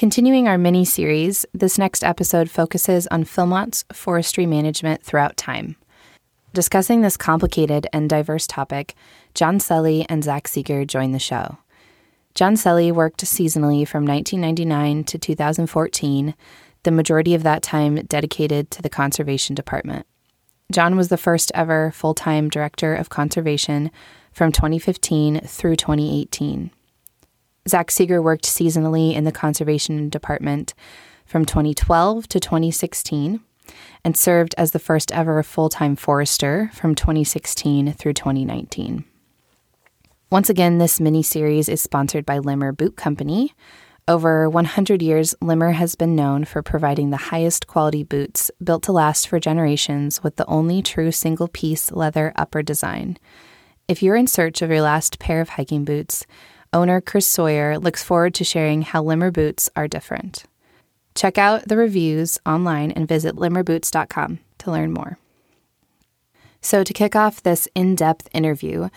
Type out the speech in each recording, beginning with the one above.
Continuing our mini-series, this next episode focuses on Philmont's forestry management throughout time. Discussing this complicated and diverse topic, John Sully and Zach Seeger joined the show. John Sully worked seasonally from 1999 to 2014, the majority of that time dedicated to the conservation department. John was the first ever full-time director of conservation from 2015 through 2018. Zach Seeger worked seasonally in the conservation department from 2012 to 2016 and served as the first ever full-time forester from 2016 through 2019. Once again, this mini-series is sponsored by Limmer Boot Company. Over 100 years, Limmer has been known for providing the highest quality boots built to last for generations with the only true single-piece leather upper design. If you're in search of your last pair of hiking boots, owner Chris Sawyer looks forward to sharing how Limmer boots are different. Check out the reviews online and visit LimmerBoots.com to learn more. So to kick off this in-depth interview,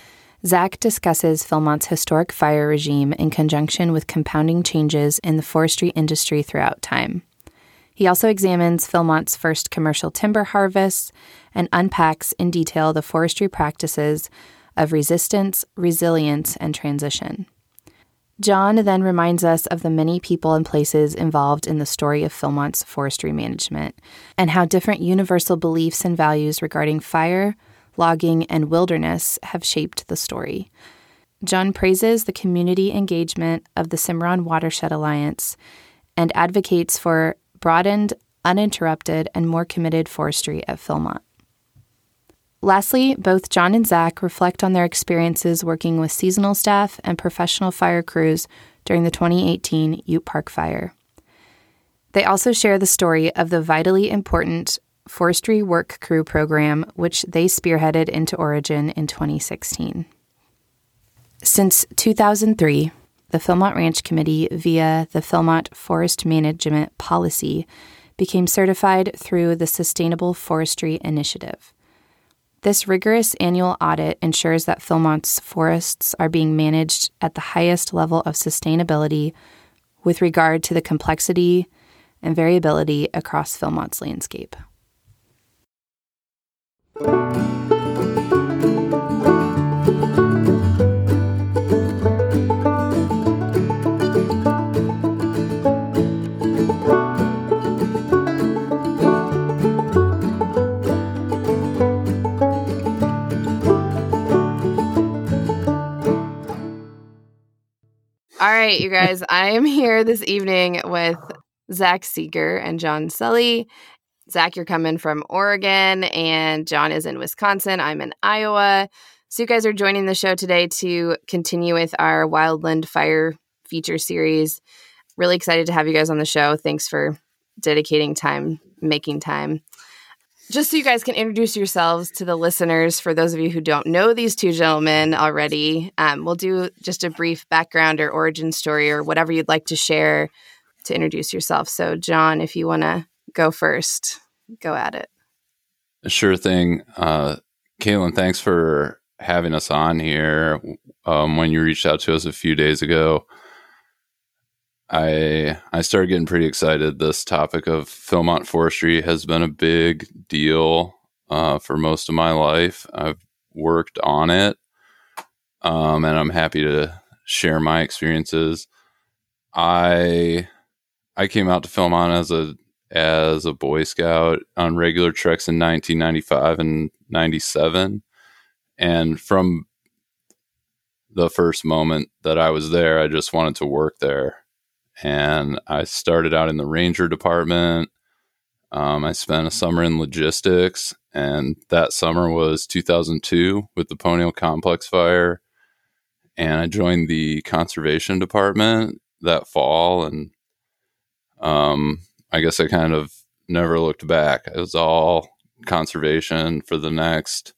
Zach discusses Philmont's historic fire regime in conjunction with compounding changes in the forestry industry throughout time. He also examines Philmont's first commercial timber harvests and unpacks in detail the forestry practices of resistance, resilience, and transition. John then reminds us of the many people and places involved in the story of Philmont's forestry management and how different universal beliefs and values regarding fire, logging, and wilderness have shaped the story. John praises the community engagement of the Cimarron Watershed Alliance and advocates for broadened, uninterrupted, and more committed forestry at Philmont. Lastly, both John and Zach reflect on their experiences working with seasonal staff and professional fire crews during the 2018 Ute Park fire. They also share the story of the vitally important Forestry Work Crew program, which they spearheaded into origin in 2016. Since 2003, the Philmont Ranch Committee, via the Philmont Forest Management Policy, became certified through the Sustainable Forestry Initiative. This rigorous annual audit ensures that Philmont's forests are being managed at the highest level of sustainability with regard to the complexity and variability across Philmont's landscape. All right, you guys, I am here this evening with Zach Seeger and John Sully. Zach, you're coming from Oregon, and John is in Wisconsin. I'm in Iowa. So you guys are joining the show today to continue with our Wildland Fire feature series. Really excited to have you guys on the show. Thanks for dedicating time, making time. Just so you guys can introduce yourselves to the listeners, for those of you who don't know these two gentlemen already, we'll do just a brief background or origin story or whatever you'd like to share to introduce yourself. So, John, if you want to go first, go at it. Sure thing. Caitlin, thanks for having us on here. When you reached out to us a few days ago, I started getting pretty excited. This topic of Philmont forestry has been a big deal for most of my life. I've worked on it, and I'm happy to share my experiences. I came out to Philmont as a Boy Scout on regular treks in 1995 and 97, and from the first moment that I was there, I just wanted to work there. And I started out in the ranger department. I spent a summer in logistics, and that summer was 2002 with the Ponil Complex Fire. And I joined the conservation department that fall, and I guess I kind of never looked back. It was all conservation for the next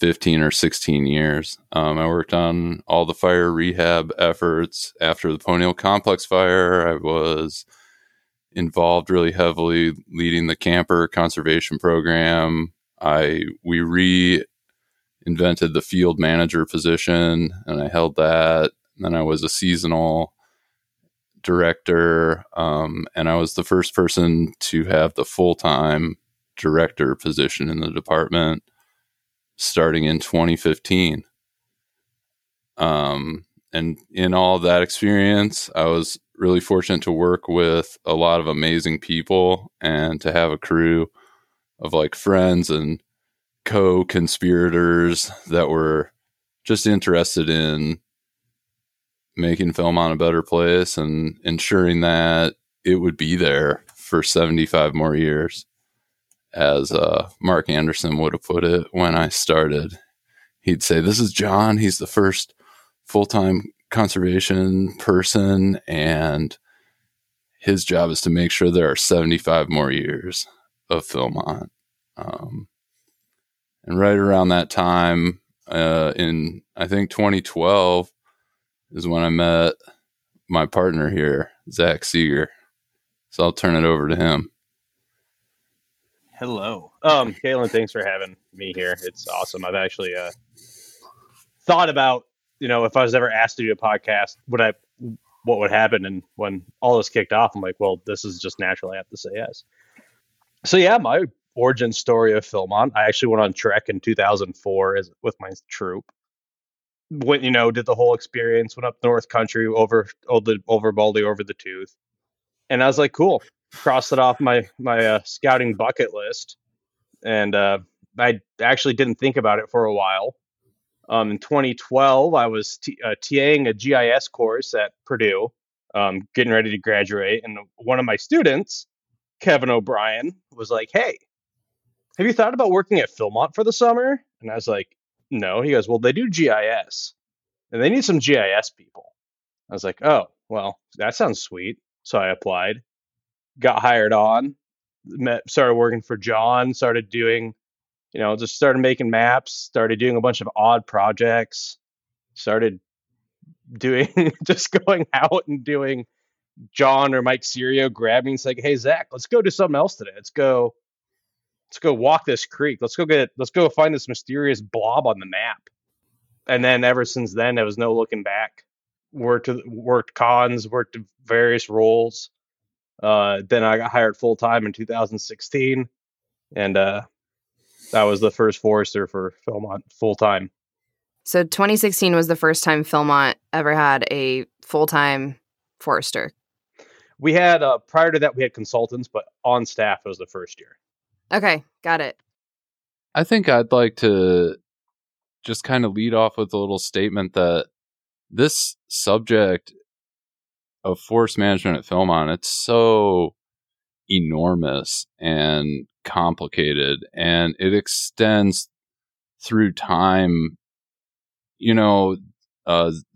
15 or 16 years. I worked on all the fire rehab efforts after the Ponil Complex Fire. I was involved really heavily leading the camper conservation program. We reinvented the field manager position, and I held that. And then I was a seasonal director, and I was the first person to have the full-time director position in the department starting in 2015. And in all that experience, I was really fortunate to work with a lot of amazing people and to have a crew of like friends and co-conspirators that were just interested in making Philmont a better place and ensuring that it would be there for 75 more years. As Mark Anderson would have put it when I started, he'd say, "This is John. He's the first full-time conservation person, and his job is to make sure there are 75 more years of Philmont." And right around that time, in I think 2012, is when I met my partner here, Zach Seeger. So I'll turn it over to him. Hello. Caitlin, thanks for having me here. It's awesome. I've actually thought about, if I was ever asked to do a podcast, what would happen? And when all this kicked off, I'm like, well, this is just natural. I have to say yes. So yeah, my origin story of Philmont. I actually went on trek in 2004 with my troop. Went, did the whole experience, went up North Country over Baldy, over the Tooth. And I was like, cool. Crossed it off my scouting bucket list, and I actually didn't think about it for a while. In 2012, I was TAing a GIS course at Purdue, getting ready to graduate, and one of my students, Kevin O'Brien, was like, "Hey, have you thought about working at Philmont for the summer?" And I was like, "No." He goes, "Well, they do GIS, and they need some GIS people." I was like, "Oh, well, that sounds sweet." So I applied. Got hired on, started working for John, started doing, just started making maps, started doing a bunch of odd projects, started doing, just going out and doing John or Mike Serio grabbed me and said, like, "Hey, Zach, let's go do something else today. Let's go walk this creek. Let's go find this mysterious blob on the map." And then ever since then, there was no looking back. Worked cons, worked various roles. Then I got hired full time in 2016, and I was the first forester for Philmont full time. So 2016 was the first time Philmont ever had a full time forester. We had prior to that we had consultants, but on staff was the first year. Okay, got it. I think I'd like to just kind of lead off with a little statement that this subject of forest management at Philmont, it's so enormous and complicated, and it extends through time.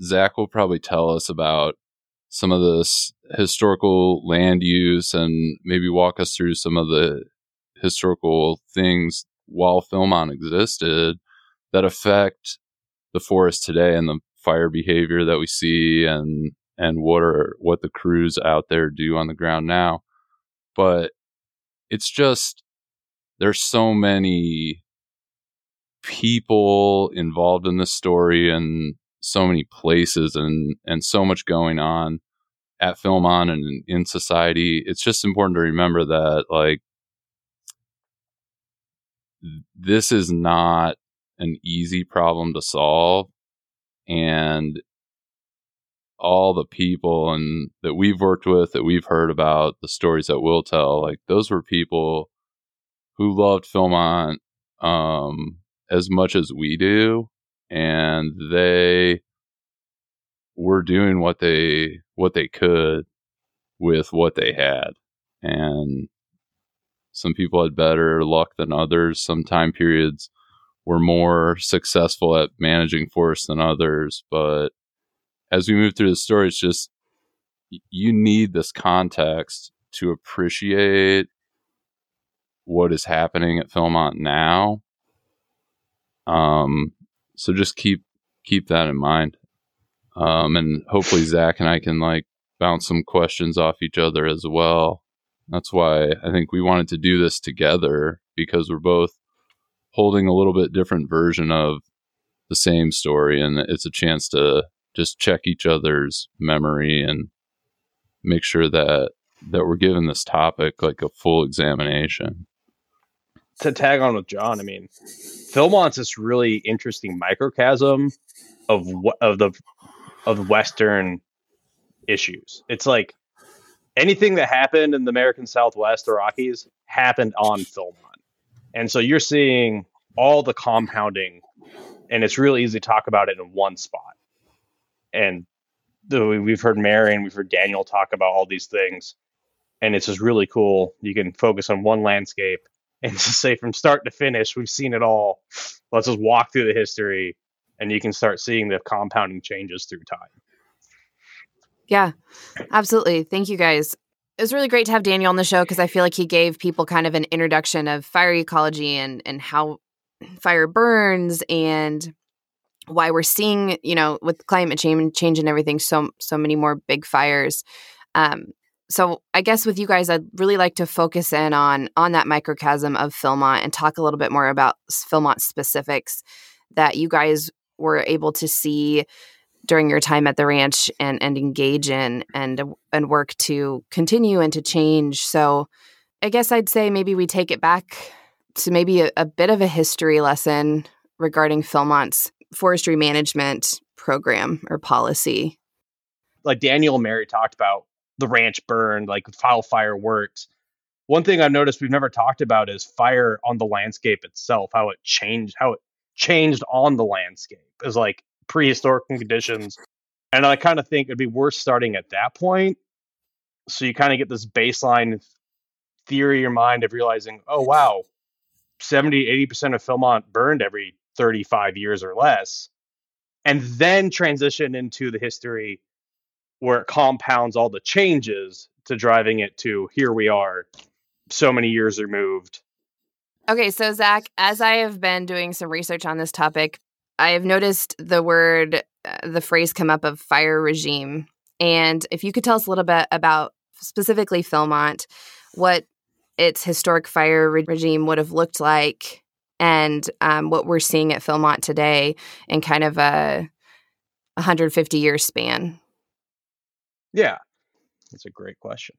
Zach will probably tell us about some of this historical land use and maybe walk us through some of the historical things while Philmont existed that affect the forest today and the fire behavior that we see, and what the crews out there do on the ground now. But it's just, there's so many people involved in this story and so many places and so much going on at Philmont and in society. It's just important to remember that, like, this is not an easy problem to solve, and all the people and that we've worked with, that we've heard about, the stories that we'll tell, like, those were people who loved Philmont as much as we do, and they were doing what they could with what they had. And some people had better luck than others. Some time periods were more successful at managing forests than others, but as we move through the story, it's just, you need this context to appreciate what is happening at Philmont now. So just keep that in mind. And hopefully Zach and I can, like, bounce some questions off each other as well. That's why I think we wanted to do this together, because we're both holding a little bit different version of the same story, and it's a chance to just check each other's memory and make sure that we're giving this topic like a full examination. To tag on with John, I mean, Philmont's this really interesting microcosm of Western issues. It's like anything that happened in the American Southwest, the Rockies, happened on Philmont. And so you're seeing all the compounding, and it's really easy to talk about it in one spot. And we've heard Mary and we've heard Daniel talk about all these things, and it's just really cool. You can focus on one landscape and just say from start to finish, we've seen it all. Let's just walk through the history, and you can start seeing the compounding changes through time. Yeah, absolutely. Thank you guys. It was really great to have Daniel on the show because I feel like he gave people kind of an introduction of fire ecology and how fire burns and why we're seeing, you know, with climate change and everything, so many more big fires. So I guess with you guys, I'd really like to focus in on that microcosm of Philmont and talk a little bit more about Philmont specifics that you guys were able to see during your time at the ranch and engage in and work to continue and to change. So I guess I'd say maybe we take it back to maybe a bit of a history lesson regarding Philmont's forestry management program or policy. Like Daniel and Mary talked about, the ranch burned, like foul fire worked. One thing I've noticed we've never talked about is fire on the landscape itself, how it changed on the landscape is like prehistoric conditions. And I kind of think it'd be worth starting at that point. So you kind of get this baseline theory in your mind of realizing, oh, wow, 70-80% of Philmont burned every 35 years or less, and then transition into the history where it compounds all the changes to driving it to here we are so many years removed. Okay, so Zach, as I have been doing some research on this topic, I have noticed the phrase come up of fire regime. And if you could tell us a little bit about specifically Philmont, what its historic fire regime would have looked like, and what we're seeing at Philmont today in kind of a 150-year span? Yeah, that's a great question.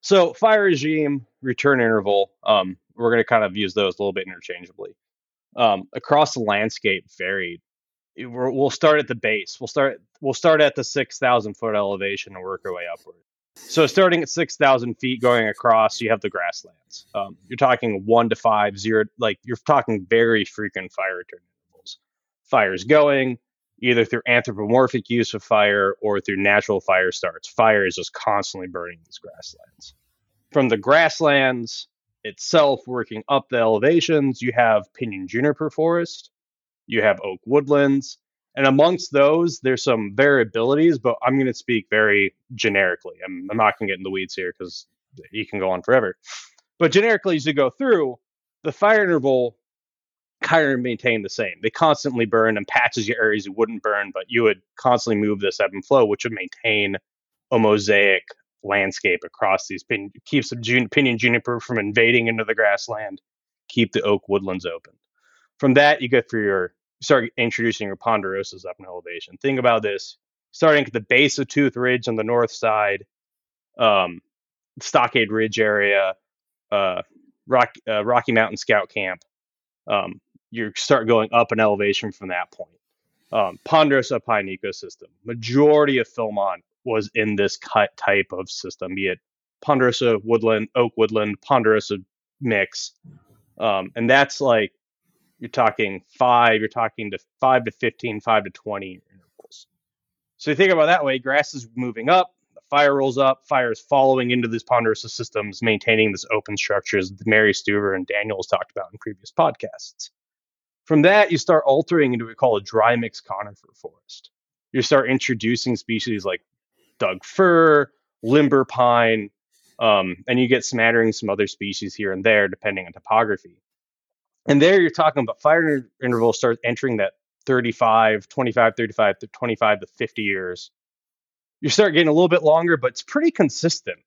So fire regime, return interval, we're going to kind of use those a little bit interchangeably. Across the landscape varied. We'll start at the base. We'll start at the 6,000-foot elevation and work our way upward. So starting at 6,000 feet, going across, you have the grasslands. You're talking 1 to 5, 0, like you're talking very frequent fire return intervals. Fire's going either through anthropomorphic use of fire or through natural fire starts. Fire is just constantly burning these grasslands. From the grasslands itself, working up the elevations, you have pinyon juniper forest, you have oak woodlands. And amongst those, there's some variabilities, but I'm going to speak very generically. I'm not going to get in the weeds here because you can go on forever. But generically, as you go through, the fire interval kind of maintained the same. They constantly burn, and patches your areas you wouldn't burn, but you would constantly move this ebb and flow, which would maintain a mosaic landscape across these. Keeps the pinyon juniper from invading into the grassland, keep the oak woodlands open. From that, you go through your start introducing your ponderosas up in elevation. Think about this. Starting at the base of Tooth Ridge on the north side, Stockade Ridge area, Rocky Mountain Scout Camp. You start going up in elevation from that point. Ponderosa pine ecosystem. Majority of Philmont was in this type of system, be it ponderosa woodland, oak woodland, ponderosa mix. And that's like, you're talking 5 to 15, 5 to 20 intervals. So you think about it that way, grass is moving up, the fire rolls up, fire is following into these ponderosa systems, maintaining this open structure as Mary Stuver and Daniel's talked about in previous podcasts. From that, you start altering into what we call a dry mix conifer forest. You start introducing species like Doug fir, limber pine, and you get smattering some other species here and there, depending on topography. And there you're talking about fire interval starts entering that 25 to 50 years. You start getting a little bit longer, but it's pretty consistent,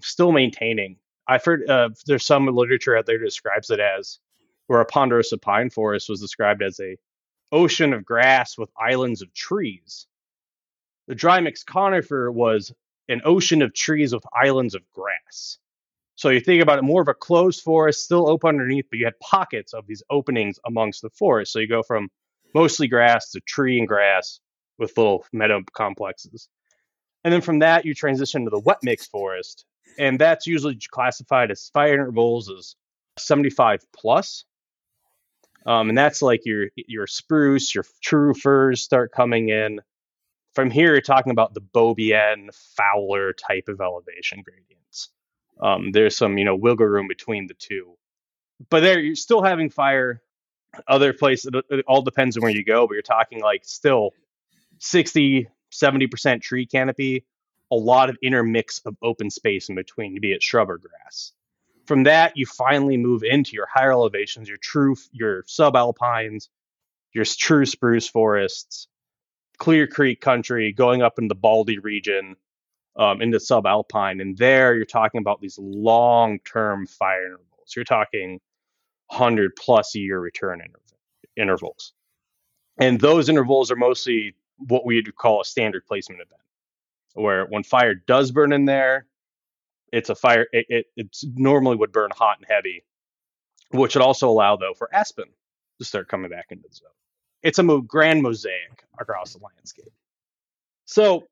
still maintaining. I've heard there's some literature out there that describes it as where a ponderosa pine forest was described as a ocean of grass with islands of trees. The dry mix conifer was an ocean of trees with islands of grass. So you think about it, more of a closed forest, still open underneath, but you had pockets of these openings amongst the forest. So you go from mostly grass to tree and grass with little meadow complexes. And then from that, you transition to the wet mix forest. And that's usually classified as fire intervals as 75 plus. And that's like your spruce, your true firs start coming in. From here, you're talking about the Bobian, Fowler type of elevation gradients. There's some, wiggle room between the two. But there, you're still having fire. Other places, it all depends on where you go, but you're talking like still 60, 70% tree canopy, a lot of intermix of open space in between, be it shrub or grass. From that, you finally move into your higher elevations, your subalpines, your true spruce forests, Clear Creek country, going up in the Baldy region, into subalpine. And there you're talking about these long-term fire intervals. You're talking 100-plus year return intervals. And those intervals are mostly what we would call a standard placement event, where when fire does burn in there, it's a fire. It normally would burn hot and heavy, which would also allow, though, for aspen to start coming back into the zone. It's a grand mosaic across the landscape. So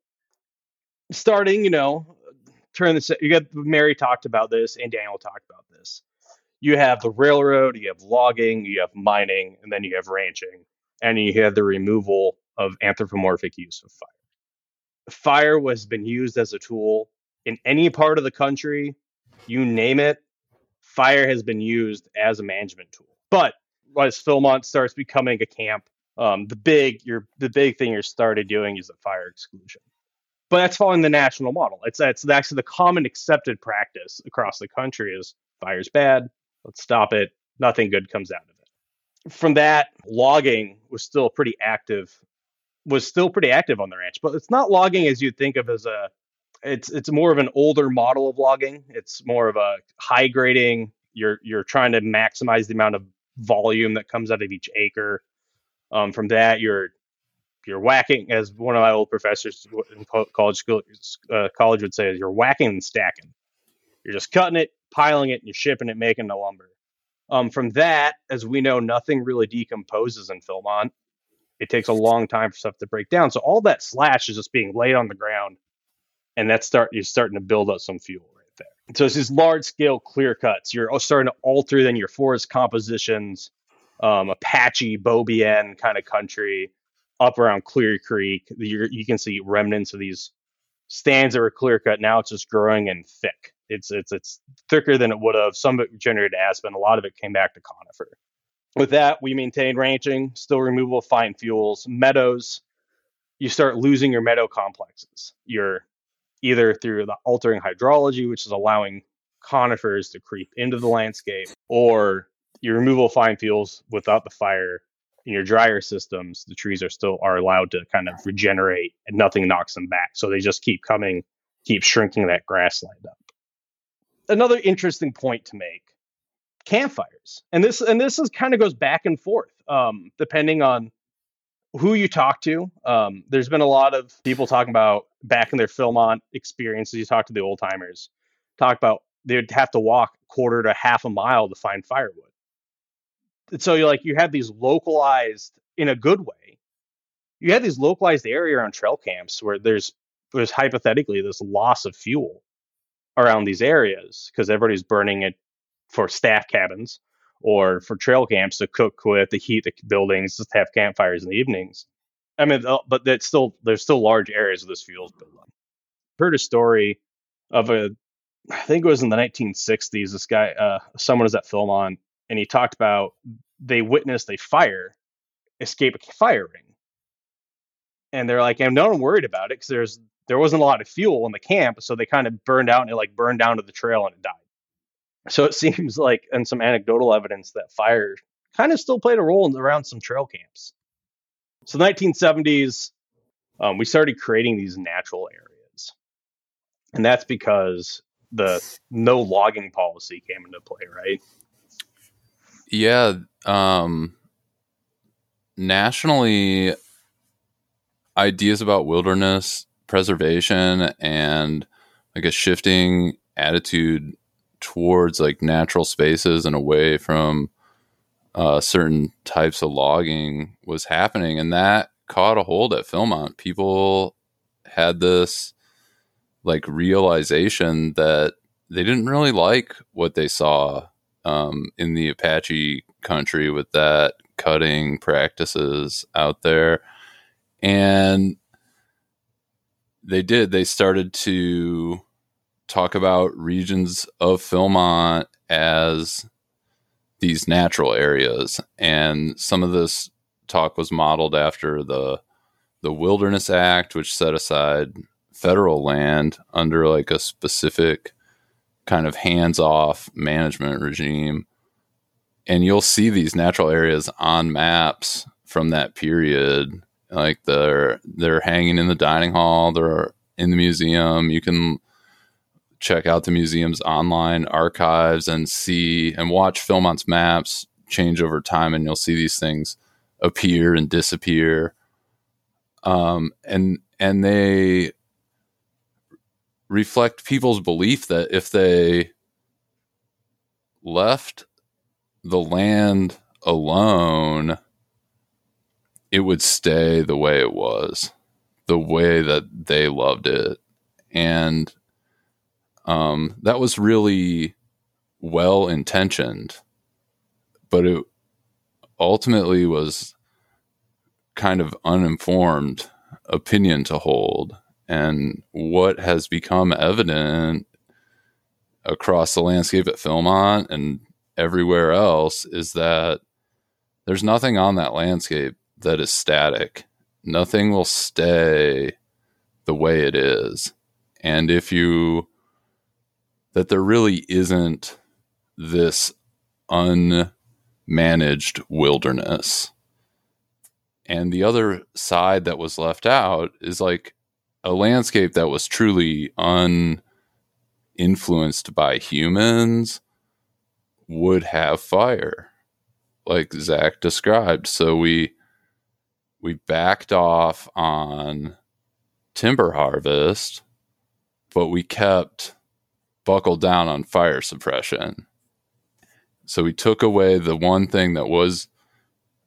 starting, you got Mary talked about this and Daniel talked about this. You have the railroad, you have logging, you have mining, and then you have ranching, and you have the removal of anthropomorphic use of fire. Fire has been used as a tool in any part of the country, you name it. Fire has been used as a management tool. But as Philmont starts becoming a camp, the big thing you started doing is the fire exclusion. But that's following the national model. That's actually the common accepted practice across the country is fire's bad. Let's stop it. Nothing good comes out of it. From that, logging was still pretty active on the ranch, but it's not logging as you think of as it's more of an older model of logging. It's more of a high grading. You're trying to maximize the amount of volume that comes out of each acre. From that, you're whacking, as one of my old professors in college would say, is you're whacking and stacking. You're just cutting it, piling it, and you're shipping it, making the lumber. From that, as we know, nothing really decomposes in Philmont. It takes a long time for stuff to break down. So all that slash is just being laid on the ground, and you're starting to build up some fuel right there. So it's these large-scale clear cuts. You're starting to alter then your forest compositions, Apache, Bobian kind of country, up around Clear Creek. You can see remnants of these stands that were clear cut. Now it's just growing and thick. It's thicker than it would have. Some of it generated aspen. A lot of it came back to conifer. With that, we maintain ranching, still removal of fine fuels, meadows. You start losing your meadow complexes. You're either through the altering hydrology, which is allowing conifers to creep into the landscape, or your removal of fine fuels without the fire. In your drier systems, the trees are allowed to kind of regenerate, and nothing knocks them back. So they just keep coming, keep shrinking that grassland up. Another interesting point to make. Campfires, and this kind of goes back and forth depending on who you talk to. There's been a lot of people talking about back in their Philmont experiences. You talk to the old timers, talk about they'd have to walk a quarter to half a mile to find firewood. And so you have these localized, in a good way, you have these localized area around trail camps where there's hypothetically this loss of fuel around these areas because everybody's burning it for staff cabins or for trail camps to cook with, to heat the buildings, just have campfires in the evenings. I mean, but there's still large areas of this fuel's built up. Heard a story of I think it was in the 1960s, this guy, someone was at Philmont, and he talked about they witnessed a fire escape a fire ring. And they're like, I'm not worried about it because there wasn't a lot of fuel in the camp, so they kind of burned out, and it burned down to the trail and it died. So it seems like, and some anecdotal evidence, that fire kind of still played a role around some trail camps. So the 1970s, we started creating these natural areas. And that's because the no logging policy came into play, right? Yeah. Nationally, ideas about wilderness preservation and like a shifting attitude towards like natural spaces and away from certain types of logging was happening. And that caught a hold at Philmont. People had this like realization that they didn't really like what they saw in the Apache country with that cutting practices out there. And they started to talk about regions of Philmont as these natural areas. And some of this talk was modeled after the Wilderness Act, which set aside federal land under like a specific kind of hands-off management regime. And you'll see these natural areas on maps from that period. Like they're hanging in the dining hall, they're in the museum. You can check out the museum's online archives and see and watch Philmont's maps change over time, and you'll see these things appear and disappear. And they reflect people's belief that if they left the land alone, it would stay the way it was, the way that they loved it. And that was really well intentioned, but it ultimately was kind of uninformed opinion to hold. And what has become evident across the landscape at Philmont and everywhere else is that there's nothing on that landscape that is static. Nothing will stay the way it is. And that there really isn't this unmanaged wilderness. And the other side that was left out is like a landscape that was truly uninfluenced by humans would have fire, like Zach described. So we backed off on timber harvest, but we kept buckled down on fire suppression. So we took away the one thing that was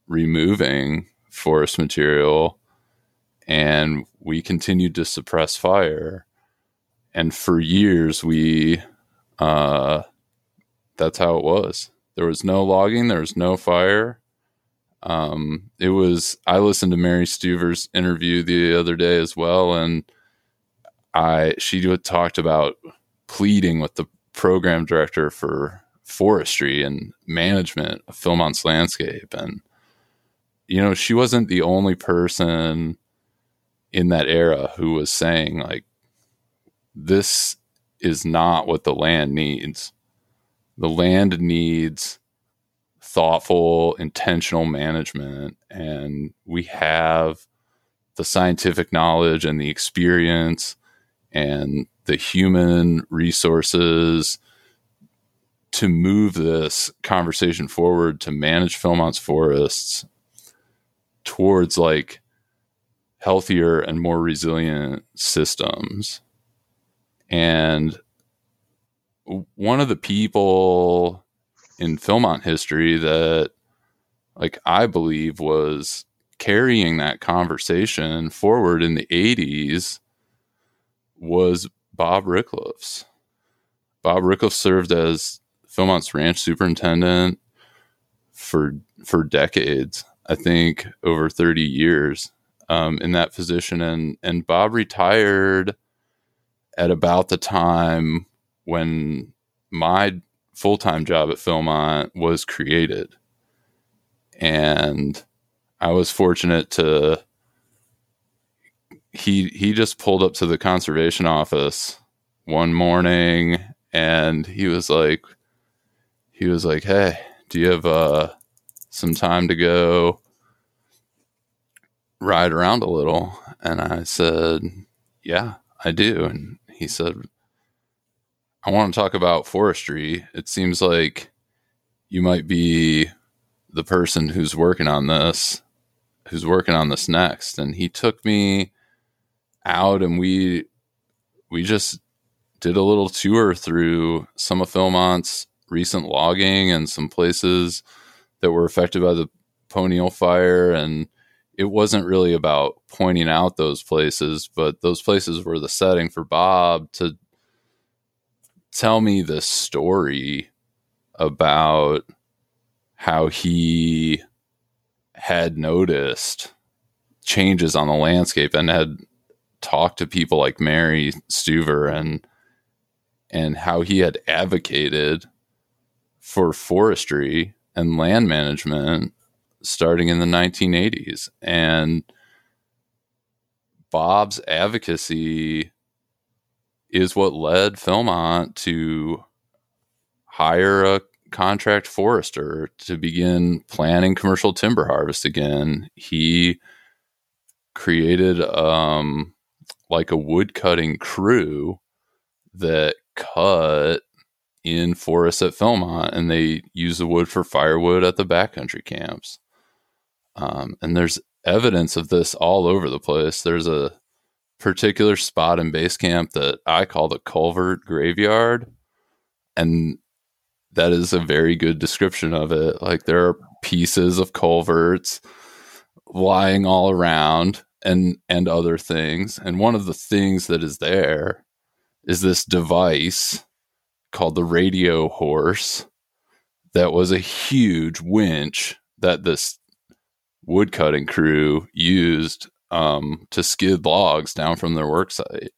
removing forest material, and we continued to suppress fire. And for years, that's how it was. There was no logging. There was no fire. I listened to Mary Stuver's interview the other day as well. And she talked about pleading with the program director for forestry and management of Philmont's landscape. And, you know, she wasn't the only person in that era who was saying like, this is not what the land needs. The land needs thoughtful, intentional management. And we have the scientific knowledge and the experience and the human resources to move this conversation forward, to manage Philmont's forests towards like healthier and more resilient systems. And one of the people in Philmont history that like I believe was carrying that conversation forward in the 80s was Bob Rickliffs. Bob Rickliffs served as Philmont's ranch superintendent for decades, I think over 30 years in that position. And Bob retired at about the time when my full-time job at Philmont was created. And I was fortunate to... He just pulled up to the conservation office one morning, and he was like, "Hey, do you have some time to go ride around a little?" And I said, "Yeah, I do." And he said, "I want to talk about forestry. It seems like you might be the person who's working on this next." And he took me out and we just did a little tour through some of Philmont's recent logging and some places that were affected by the Ponil fire. And it wasn't really about pointing out those places, but those places were the setting for Bob to tell me this story about how he had noticed changes on the landscape and had talked to people like Mary Stuver and how he had advocated for forestry and land management starting in the 1980s. And Bob's advocacy is what led Philmont to hire a contract forester to begin planning commercial timber harvest again. He created like a wood cutting crew that cut in forests at Philmont, and they use the wood for firewood at the backcountry camps. And there's evidence of this all over the place. There's a particular spot in base camp that I call the culvert graveyard, and that is a very good description of it. Like, there are pieces of culverts lying all around and other things. And one of the things that is there is this device called the radio horse that was a huge winch that this woodcutting crew used to skid logs down from their work site.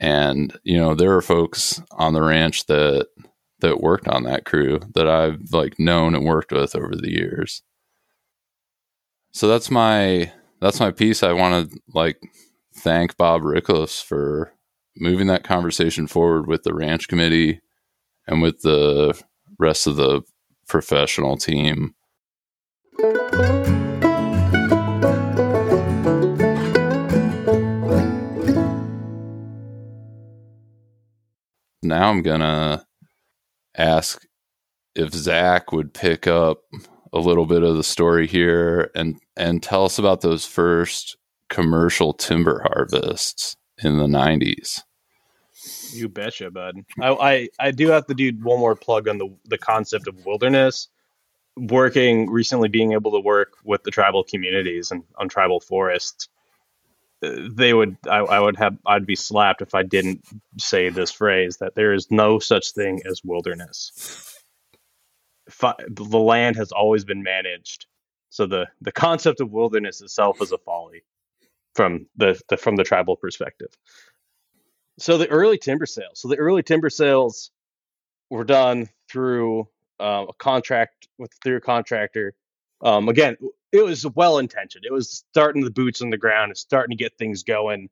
And, you know, there are folks on the ranch that worked on that crew that I've like known and worked with over the years. So that's my piece. I want to like thank Bob Rickles for moving that conversation forward with the ranch committee and with the rest of the professional team. Now I'm going to ask if Zach would pick up a little bit of the story here and tell us about those first commercial timber harvests in the 90s. You betcha, bud. I do have to do one more plug on the concept of wilderness. Recently being able to work with the tribal communities and on tribal forests, I'd be slapped if I didn't say this phrase, that there is no such thing as wilderness. The land has always been managed. So the concept of wilderness itself is a folly from the tribal perspective. So the early timber sales were done through a contractor. Again, it was well-intentioned. It was starting the boots on the ground and starting to get things going.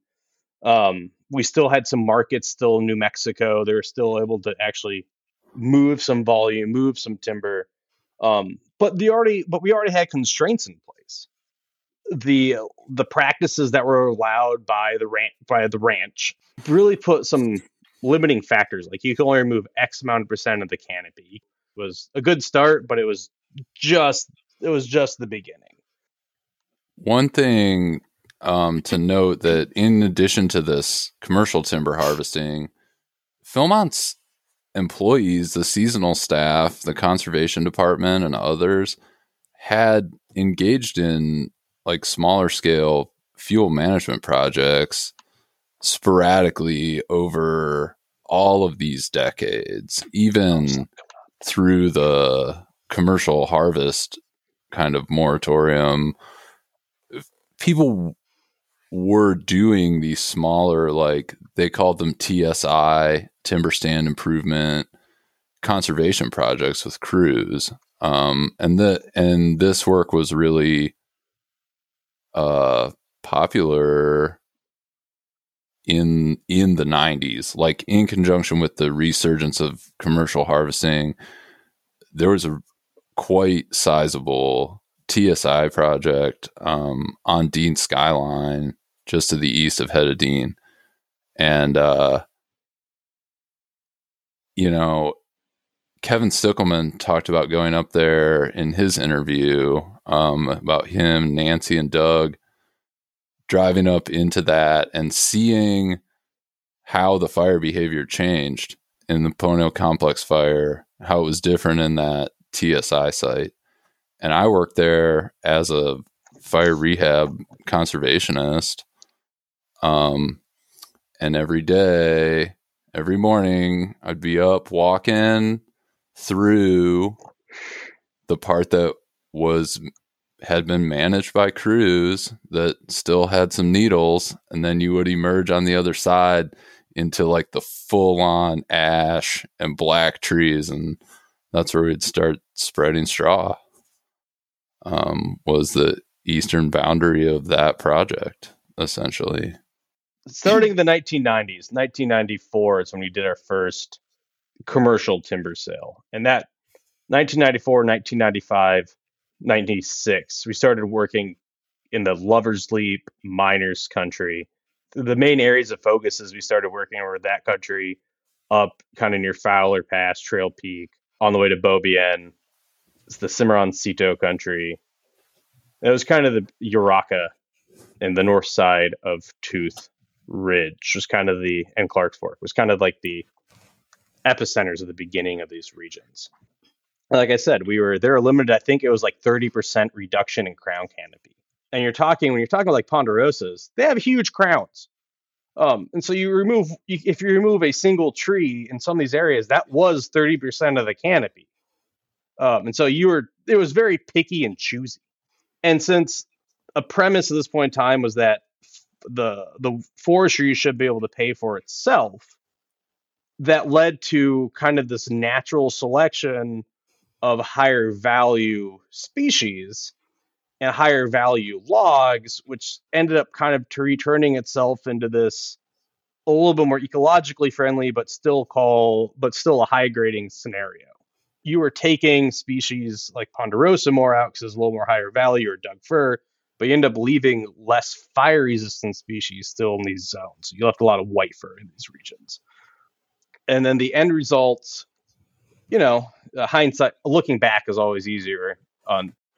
We still had some markets still in New Mexico. They were still able to actually move some volume, move some timber. But we already had constraints in place. The practices that were allowed by the ranch really put some limiting factors. Like, you can only remove X amount of percent of the canopy. It was a good start, but it was just the beginning. One thing to note that in addition to this commercial timber harvesting, Philmont's employees, the seasonal staff, the conservation department, and others had engaged in like smaller scale fuel management projects sporadically over all of these decades, even through the commercial harvest kind of moratorium. People were doing these smaller, like they called them TSI, timber stand improvement conservation projects with crews. And this work was really popular in the 90s, like in conjunction with the resurgence of commercial harvesting. There was a quite sizable TSI project on Dean Skyline, just to the east of Hedadine. And, you know, Kevin Stickelman talked about going up there in his interview about him, Nancy, and Doug driving up into that and seeing how the fire behavior changed in the Ponil Complex Fire, how it was different in that TSI site. And I worked there as a fire rehab conservationist. And every day, every morning, I'd be up walking through the part that had been managed by crews that still had some needles. And then you would emerge on the other side into like the full on ash and black trees. And that's where we'd start spreading straw, was the eastern boundary of that project, essentially. Starting the 1990s, 1994 is when we did our first commercial timber sale. And that 1994, 1995, 96, we started working in the Lover's Leap, miners country. The main areas of focus as we started working over that country, up kind of near Fowler Pass, Trail Peak, on the way to Bobian, it's the Cimarroncito country. It was kind of the Urraca and the north side of Tooth Ridge was kind of the, and Clark's Fork was kind of like the epicenters of the beginning of these regions. Like I said, we were there limited. I think it was like 30% reduction in crown canopy. And when you're talking like ponderosas, they have huge crowns. And so if you remove a single tree in some of these areas, that was 30% of the canopy. And so it was very picky and choosy. And since a premise at this point in time was that the forestry should be able to pay for itself, that led to kind of this natural selection of higher value species and higher value logs, which ended up kind of returning itself into this a little bit more ecologically friendly, but still a high grading scenario. You were taking species like ponderosa more out because it's a little more higher value, or Doug fir, but you end up leaving less fire resistant species still in these zones. You left a lot of white fir in these regions. And then the end results, hindsight, looking back is always easier.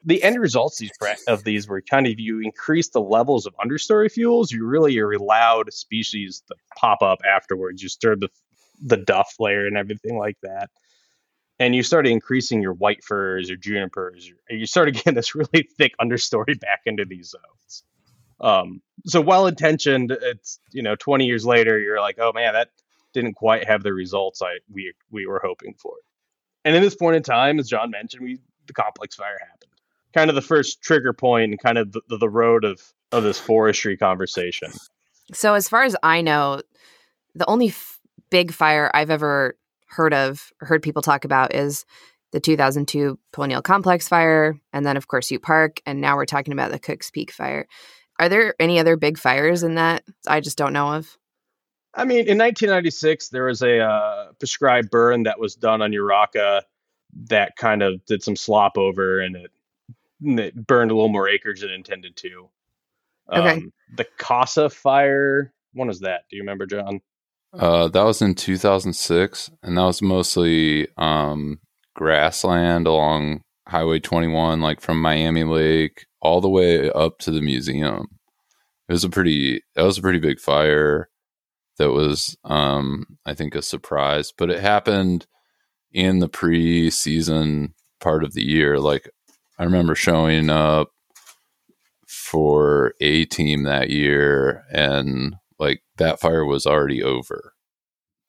The end results of these were kind of, you increase the levels of understory fuels, you really are allowed species to pop up afterwards. You stir the duff layer and everything like that. And you started increasing your white firs, your junipers, and you started getting this really thick understory back into these zones. So well-intentioned, it's, 20 years later, you're like, oh man, that didn't quite have the results we were hoping for. And at this point in time, as John mentioned, the complex fire happened. Kind of the first trigger point and kind of the road of this forestry conversation. So as far as I know, the only big fire I've ever heard people talk about is the 2002 Ponil Complex Fire, and then of course Ute Park, and now we're talking about the Cook's Peak Fire. Are there any other big fires in that I just don't know of? I mean, in 1996, there was a prescribed burn that was done on Urraca that kind of did some slop over, and it burned a little more acreage than intended to. Okay. The Casa Fire, when was that? Do you remember, John? That was in 2006, and that was mostly grassland along Highway 21, like from Miami Lake all the way up to the museum. That was a pretty big fire that was, I think, a surprise, but it happened in the pre-season part of the year. Like, I remember showing up for a team that year, and like that fire was already over.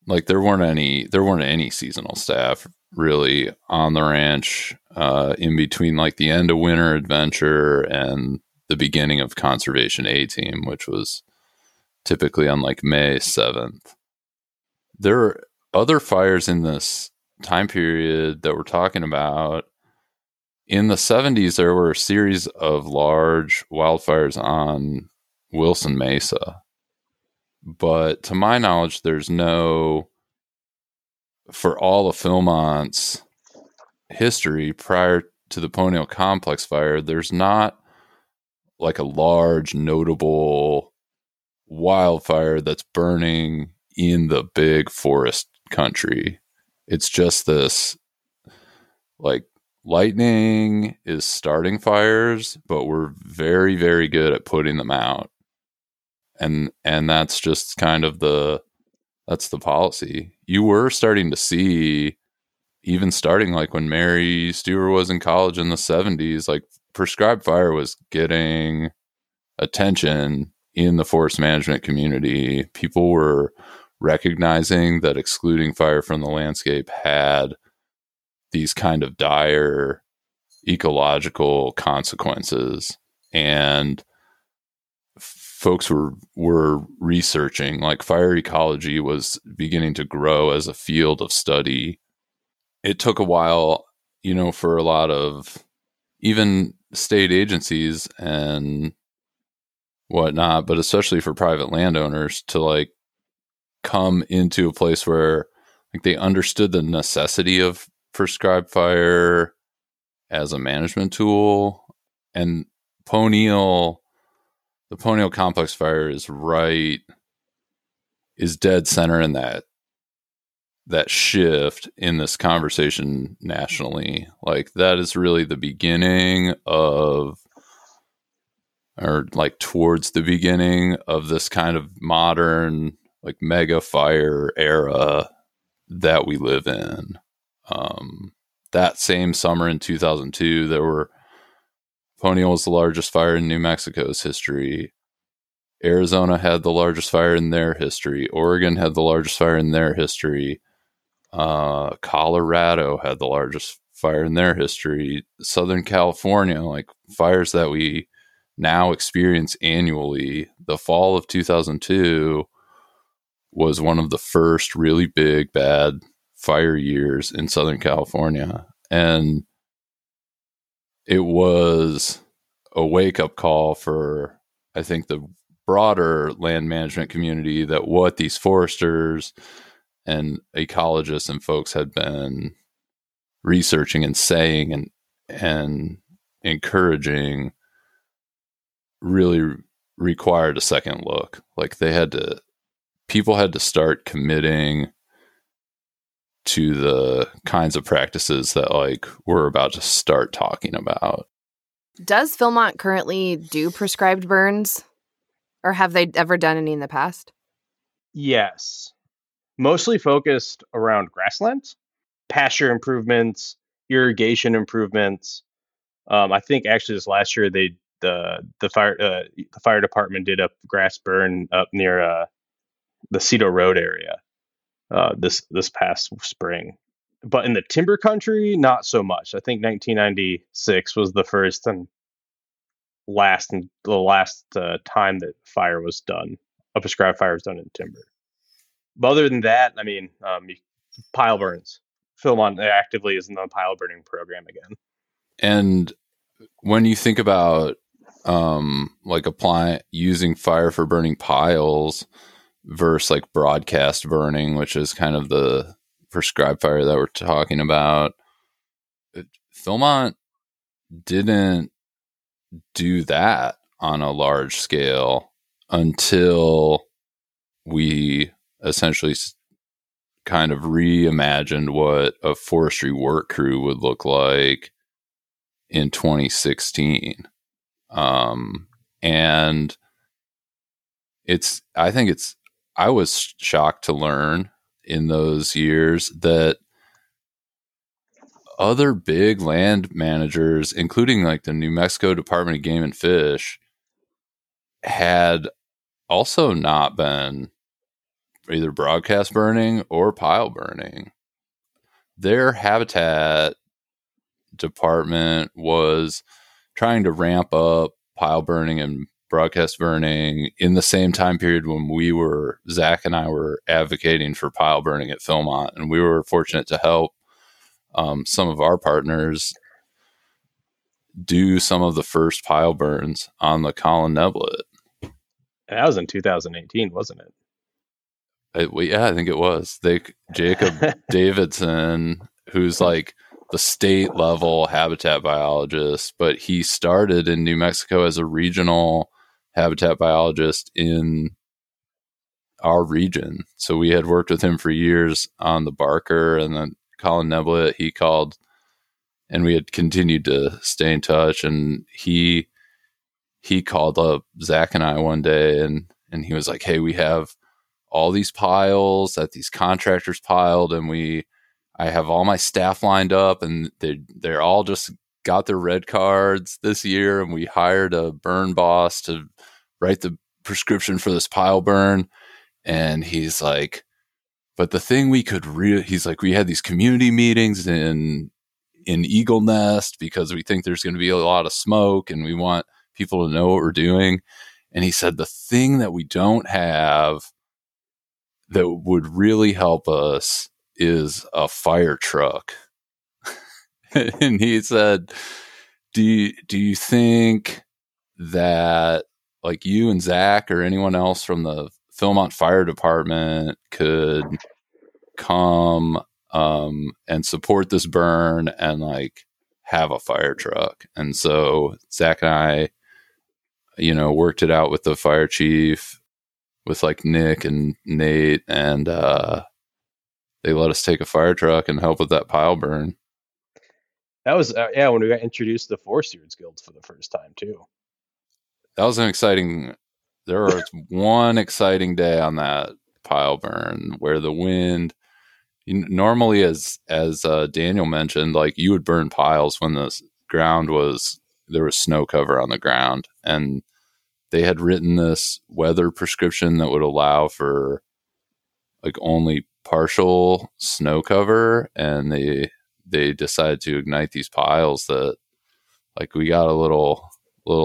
Like there weren't any seasonal staff really on the ranch in between like the end of Winter Adventure and the beginning of Conservation A team, which was typically on like May 7th. There are other fires in this time period that we're talking about. In the 70s, there were a series of large wildfires on Wilson Mesa. But to my knowledge, there's no, for all of Philmont's history prior to the Ponil Complex Fire, there's not like a large notable wildfire that's burning in the big forest country. It's just this like lightning is starting fires, but we're very, very good at putting them out. And that's just kind of that's the policy. You were starting to see, even starting like when Mary Stuver was in college in the 70s, like prescribed fire was getting attention in the forest management community. People were recognizing that excluding fire from the landscape had these kind of dire ecological consequences, and folks were researching, like fire ecology was beginning to grow as a field of study. It took a while, you know, for a lot of even state agencies and whatnot, but especially for private landowners to like come into a place where like they understood the necessity of prescribed fire as a management tool. And the Ponil Complex Fire is dead center in that shift in this conversation nationally. Like that is really the beginning of, or like towards the beginning of, this kind of modern like mega fire era that we live in. That same summer in 2002, Ponil was the largest fire in New Mexico's history. Arizona had the largest fire in their history. Oregon had the largest fire in their history. Colorado had the largest fire in their history. Southern California, like fires that we now experience annually. The fall of 2002 was one of the first really big, bad fire years in Southern California. And it was a wake-up call for, I think, the broader land management community that what these foresters and ecologists and folks had been researching and saying and encouraging really required a second look. Like people had to start committing to the kinds of practices that like we're about to start talking about. Does Philmont currently do prescribed burns, or have they ever done any in the past? Yes. Mostly focused around grasslands, pasture improvements, irrigation improvements. I think actually this last year the fire department did a grass burn up near the Cedro Road area. This past spring, but in the timber country, not so much. I think 1996 was the first and last time that fire was done. A prescribed fire was done in timber. But other than that, I mean, pile burns. Philmont actively is in the pile burning program again. And when you think about like using fire for burning piles versus like broadcast burning, which is kind of the prescribed fire that we're talking about, Philmont didn't do that on a large scale until we essentially kind of reimagined what a forestry work crew would look like in 2016. And I was shocked to learn in those years that other big land managers, including like the New Mexico Department of Game and Fish, had also not been either broadcast burning or pile burning. Their habitat department was trying to ramp up pile burning and broadcast burning in the same time period when Zach and I were advocating for pile burning at Philmont. And we were fortunate to help some of our partners do some of the first pile burns on the Colin Neblet. That was in 2018, wasn't it? Yeah, I think it was. Jacob Davidson, who's like the state level habitat biologist, but he started in New Mexico as a regional habitat biologist in our region. So we had worked with him for years on the Barker and the Colin Neblet. He called and we had continued to stay in touch, and he called up Zach and I one day and and he was like, hey, we have all these piles that these contractors piled, and I have all my staff lined up, and they're all just got their red cards this year, and we hired a burn boss to write the prescription for this pile burn. And he's like, but the thing we could he's like, we had these community meetings in Eagle Nest because we think there's going to be a lot of smoke and we want people to know what we're doing. And he said, the thing that we don't have that would really help us is a fire truck. And he said, do you think that like you and Zach or anyone else from the Philmont Fire Department could come and support this burn and like have a fire truck? And so Zach and I, you know, worked it out with the fire chief, with like Nick and Nate, and they let us take a fire truck and help with that pile burn. That was, when we got introduced to the Forest Stewards Guild for the first time, too. That was there was one exciting day on that pile burn where the wind, normally as Daniel mentioned, like you would burn piles when the ground there was snow cover on the ground. And they had written this weather prescription that would allow for like only partial snow cover, and they decided to ignite these piles that like we got a little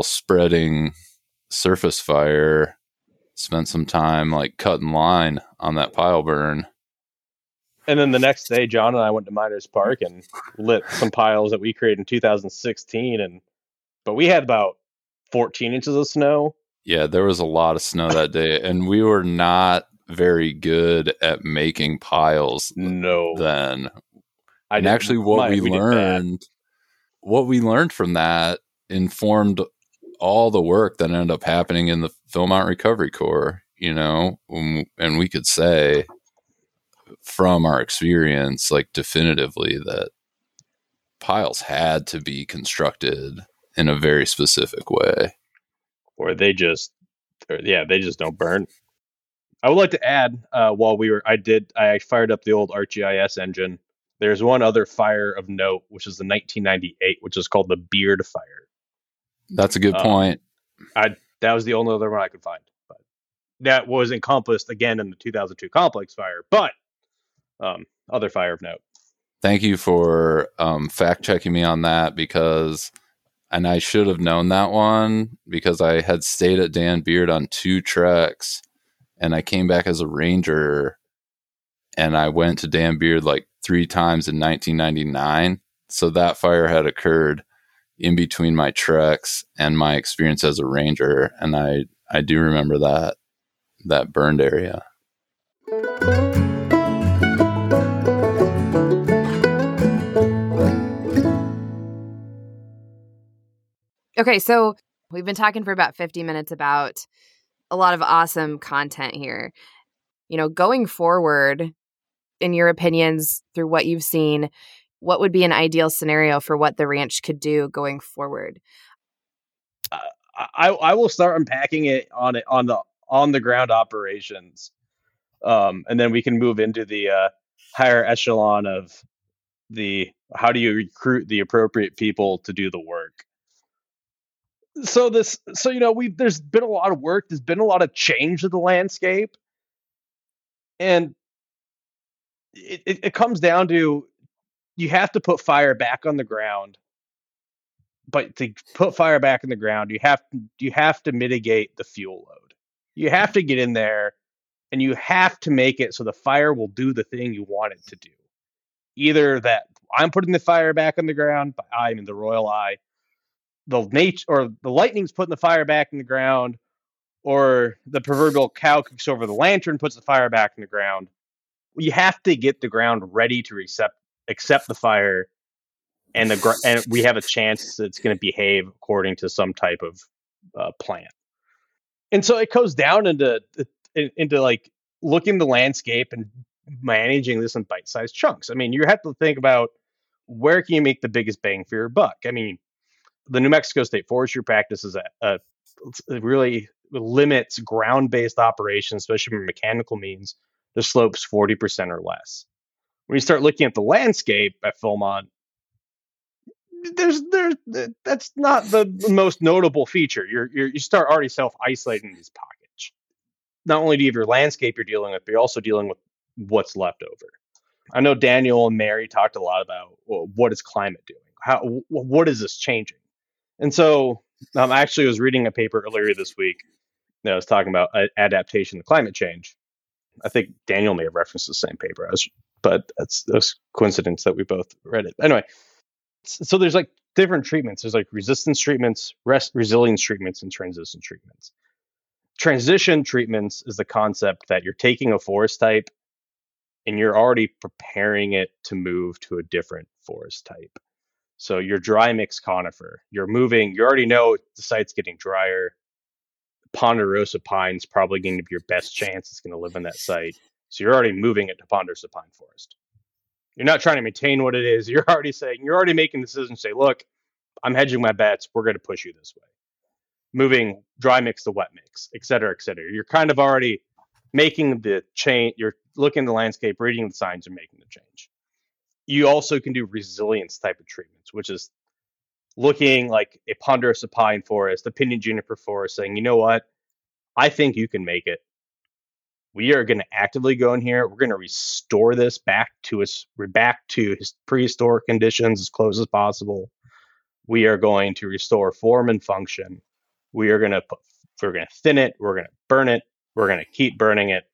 spreading surface fire, spent some time like cutting line on that pile burn. And then the next day, John and I went to Miners Park and lit some piles that we created in 2016. But we had about 14 inches of snow. Yeah, there was a lot of snow that day, and we were not very good at making piles. No. Then what we learned from that informed all the work that ended up happening in the Philmont Recovery Corps, you know, and we could say from our experience, like definitively, that piles had to be constructed in a very specific way, or they just don't burn. I would like to add, I fired up the old ArcGIS engine. There's one other fire of note, which is the 1998, which is called the Beard Fire. That's a good point. That was the only other one I could find. But that was encompassed, again, in the 2002 Complex Fire, but other fire of note. Thank you for fact-checking me on that, and I should have known that one because I had stayed at Dan Beard on two treks. And I came back as a ranger, and I went to Dan Beard like three times in 1999. So that fire had occurred in between my treks and my experience as a ranger. And I do remember that burned area. Okay, so we've been talking for about 50 minutes about a lot of awesome content here. You know, going forward, in your opinions, through what you've seen, what would be an ideal scenario for what the ranch could do going forward? I will start unpacking it on the ground operations, and then we can move into the higher echelon of the how do you recruit the appropriate people to do the work. There's been a lot of work. There's been a lot of change to the landscape, and it comes down to you have to put fire back on the ground. But to put fire back in the ground, you have to mitigate the fuel load. You have to get in there, and you have to make it so the fire will do the thing you want it to do. Either that I'm putting the fire back on the ground, but I'm in the royal eye. The lightning's putting the fire back in the ground, or the proverbial cow kicks over the lantern, puts the fire back in the ground. You have to get the ground ready to accept the fire, and we have a chance that it's going to behave according to some type of plan. And so it goes down into like looking the landscape and managing this in bite-sized chunks. I mean, you have to think about where can you make the biggest bang for your buck. I mean, the New Mexico State Forestry practice is a really limits ground-based operations, especially from mechanical means, to slopes 40% or less. When you start looking at the landscape at Philmont, that's not the most notable feature. You start already self-isolating these pockets. Not only do you have your landscape you're dealing with, but you're also dealing with what's left over. I know Daniel and Mary talked a lot about, well, what is climate doing? What is this changing? And so I actually was reading a paper earlier this week that was talking about adaptation to climate change. I think Daniel may have referenced the same paper, but that's coincidence that we both read it. Anyway, so there's like different treatments. There's like resistance treatments, resilience treatments, and transition treatments. Transition treatments is the concept that you're taking a forest type and you're already preparing it to move to a different forest type. So your dry mix conifer, you already know the site's getting drier. Ponderosa pine's probably going to be your best chance. It's going to live in that site. So you're already moving it to ponderosa pine forest. You're not trying to maintain what it is. You're already making decisions. Say, look, I'm hedging my bets. We're going to push you this way. Moving dry mix to wet mix, et cetera, et cetera. You're kind of already making the change. You're looking at the landscape, reading the signs, and making the change. You also can do resilience type of treatments, which is looking like a ponderosa pine forest, a pinyon juniper forest, saying, you know what? I think you can make it. We are going to actively go in here. We're going to restore this back to its prehistoric conditions as close as possible. We are going to restore form and function. We're going to thin it. We're going to burn it. We're going to keep burning it.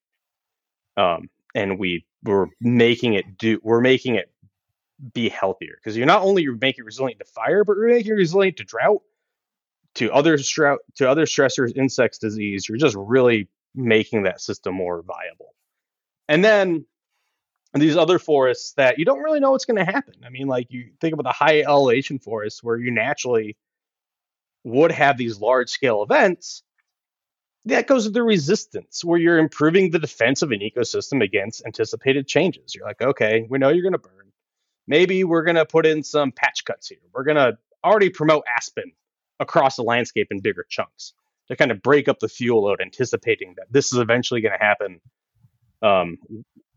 We're making it be healthier, because you're not only making it resilient to fire, but you're making it resilient to drought, to other stressors, insects, disease. You're just really making that system more viable. And then these other forests that you don't really know what's going to happen. I mean, like, you think about the high elevation forests where you naturally would have these large scale events. That goes with the resistance, where you're improving the defense of an ecosystem against anticipated changes. You're like, okay, we know you're going to burn. Maybe we're going to put in some patch cuts here. We're going to already promote aspen across the landscape in bigger chunks to kind of break up the fuel load, anticipating that this is eventually going to happen.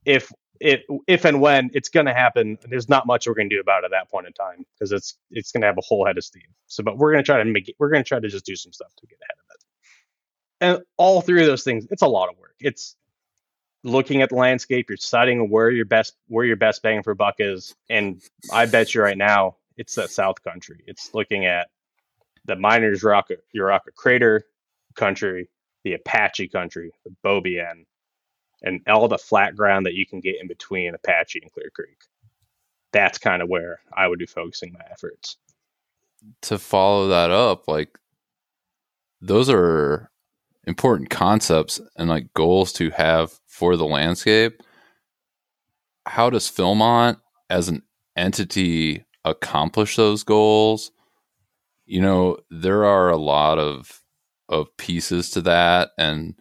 If and when it's going to happen, there's not much we're going to do about it at that point in time, because it's going to have a whole head of steam. So, but we're going to try to just do some stuff to get ahead of it. And all three of those things, it's a lot of work. It's looking at the landscape, you're deciding where your best bang for buck is. And I bet you right now, it's that South Country. It's looking at the Miners Urraca Crater country, the Apache country, the Bobian, and all the flat ground that you can get in between Apache and Clear Creek. That's kind of where I would be focusing my efforts. To follow that up, like, those are important concepts and like goals to have for the landscape. How does Philmont as an entity accomplish those goals? You know, there are a lot of pieces to that. And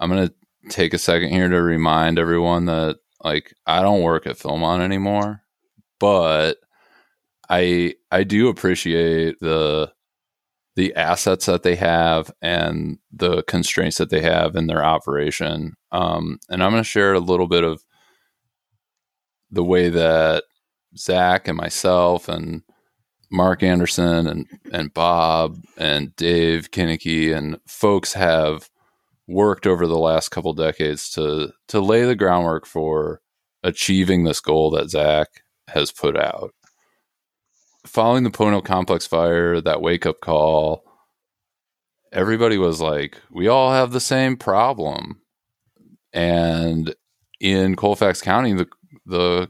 I'm going to take a second here to remind everyone that, like, I don't work at Philmont anymore, but I do appreciate the assets that they have and the constraints that they have in their operation. And I'm going to share a little bit of the way that Zach and myself and Mark Anderson and Bob and Dave Kinnicky and folks have worked over the last couple decades to lay the groundwork for achieving this goal that Zach has put out. Following the Ponil Complex Fire, that wake-up call, everybody was like, we all have the same problem. And in Colfax County, the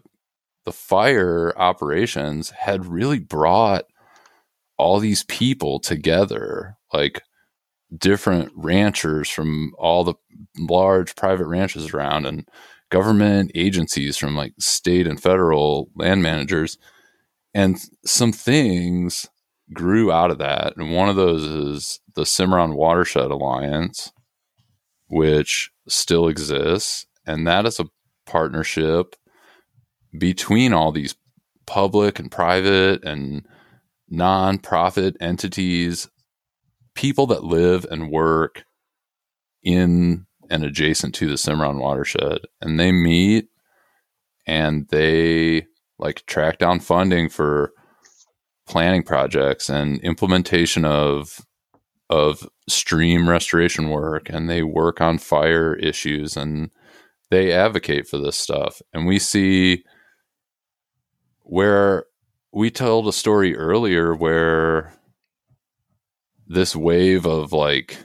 fire operations had really brought all these people together, like different ranchers from all the large private ranches around and government agencies from like state and federal land managers. And some things grew out of that. And one of those is the Cimarron Watershed Alliance, which still exists. And that is a partnership between all these public and private and nonprofit entities, people that live and work in and adjacent to the Cimarron watershed, and they meet and they like track down funding for planning projects and implementation of stream restoration work, and they work on fire issues and they advocate for this stuff. And we see where we told a story earlier where this wave of like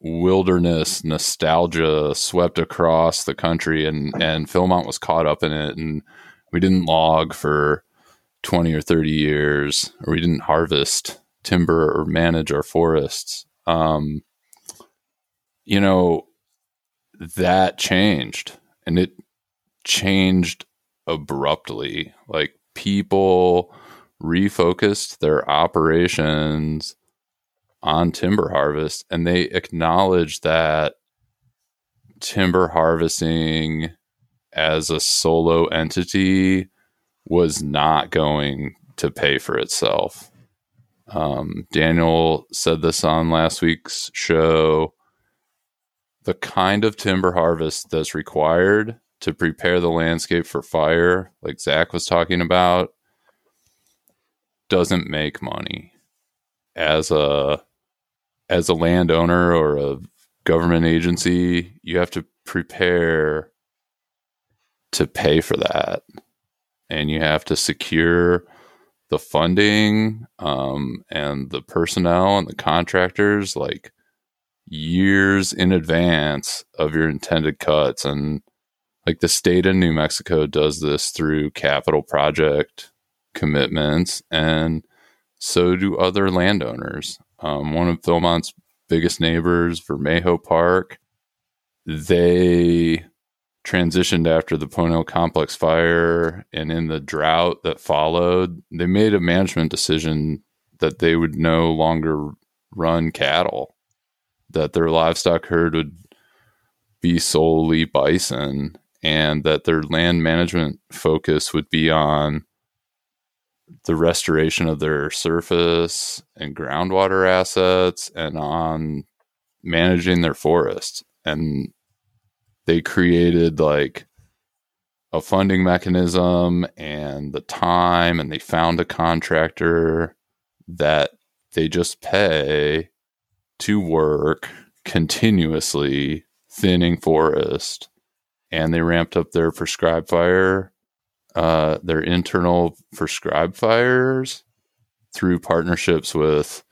wilderness nostalgia swept across the country, and Philmont was caught up in it, and we didn't log for 20 or 30 years, or we didn't harvest timber or manage our forests. You know, that changed, and it changed abruptly. Like, people refocused their operations on timber harvest, and they acknowledged that timber harvesting as a solo entity was not going to pay for itself. Daniel said this on last week's show. The kind of timber harvest that's required to prepare the landscape for fire, like Zach was talking about, doesn't make money. As a landowner or a government agency, you have to prepare to pay for that. And you have to secure the funding and the personnel and the contractors like years in advance of your intended cuts. And like the state of New Mexico does this through capital project commitments, and so do other landowners. One of Philmont's biggest neighbors, Vermejo Park, they transitioned after the Ponil Complex Fire, and in the drought that followed, they made a management decision that they would no longer run cattle, that their livestock herd would be solely bison, and that their land management focus would be on the restoration of their surface and groundwater assets and on managing their forests. And they created like a funding mechanism and the time, and they found a contractor that they just pay to work continuously thinning forest. And they ramped up their prescribed fire, their internal prescribed fires through partnerships with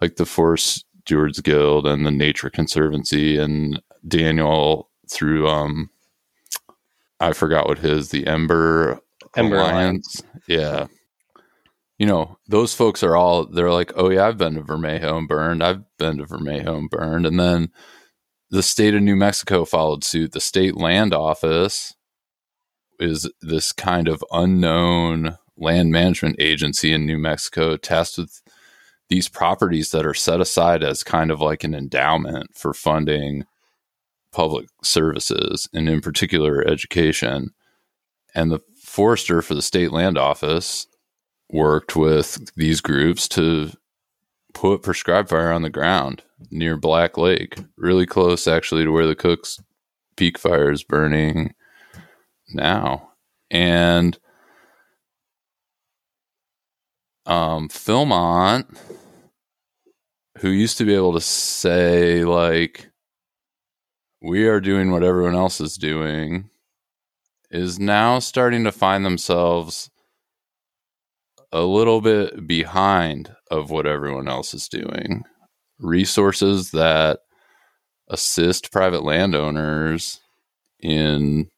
like the Forest Stewards Guild and the Nature Conservancy, and Daniel through I forgot what the Ember Alliance. Yeah, you know, those folks are all, they're like, oh yeah, I've been to Vermejo and burned. And then the state of New Mexico followed suit. The state land office is this kind of unknown land management agency in New Mexico tasked with these properties that are set aside as kind of like an endowment for funding public services, and in particular education. And the forester for the state land office worked with these groups to put prescribed fire on the ground near Black Lake, really close actually to where the Cook's Peak fire is burning now. And Philmont, who used to be able to say like, we are doing what everyone else is doing, is now starting to find themselves a little bit behind of what everyone else is doing. Resources that assist private landowners in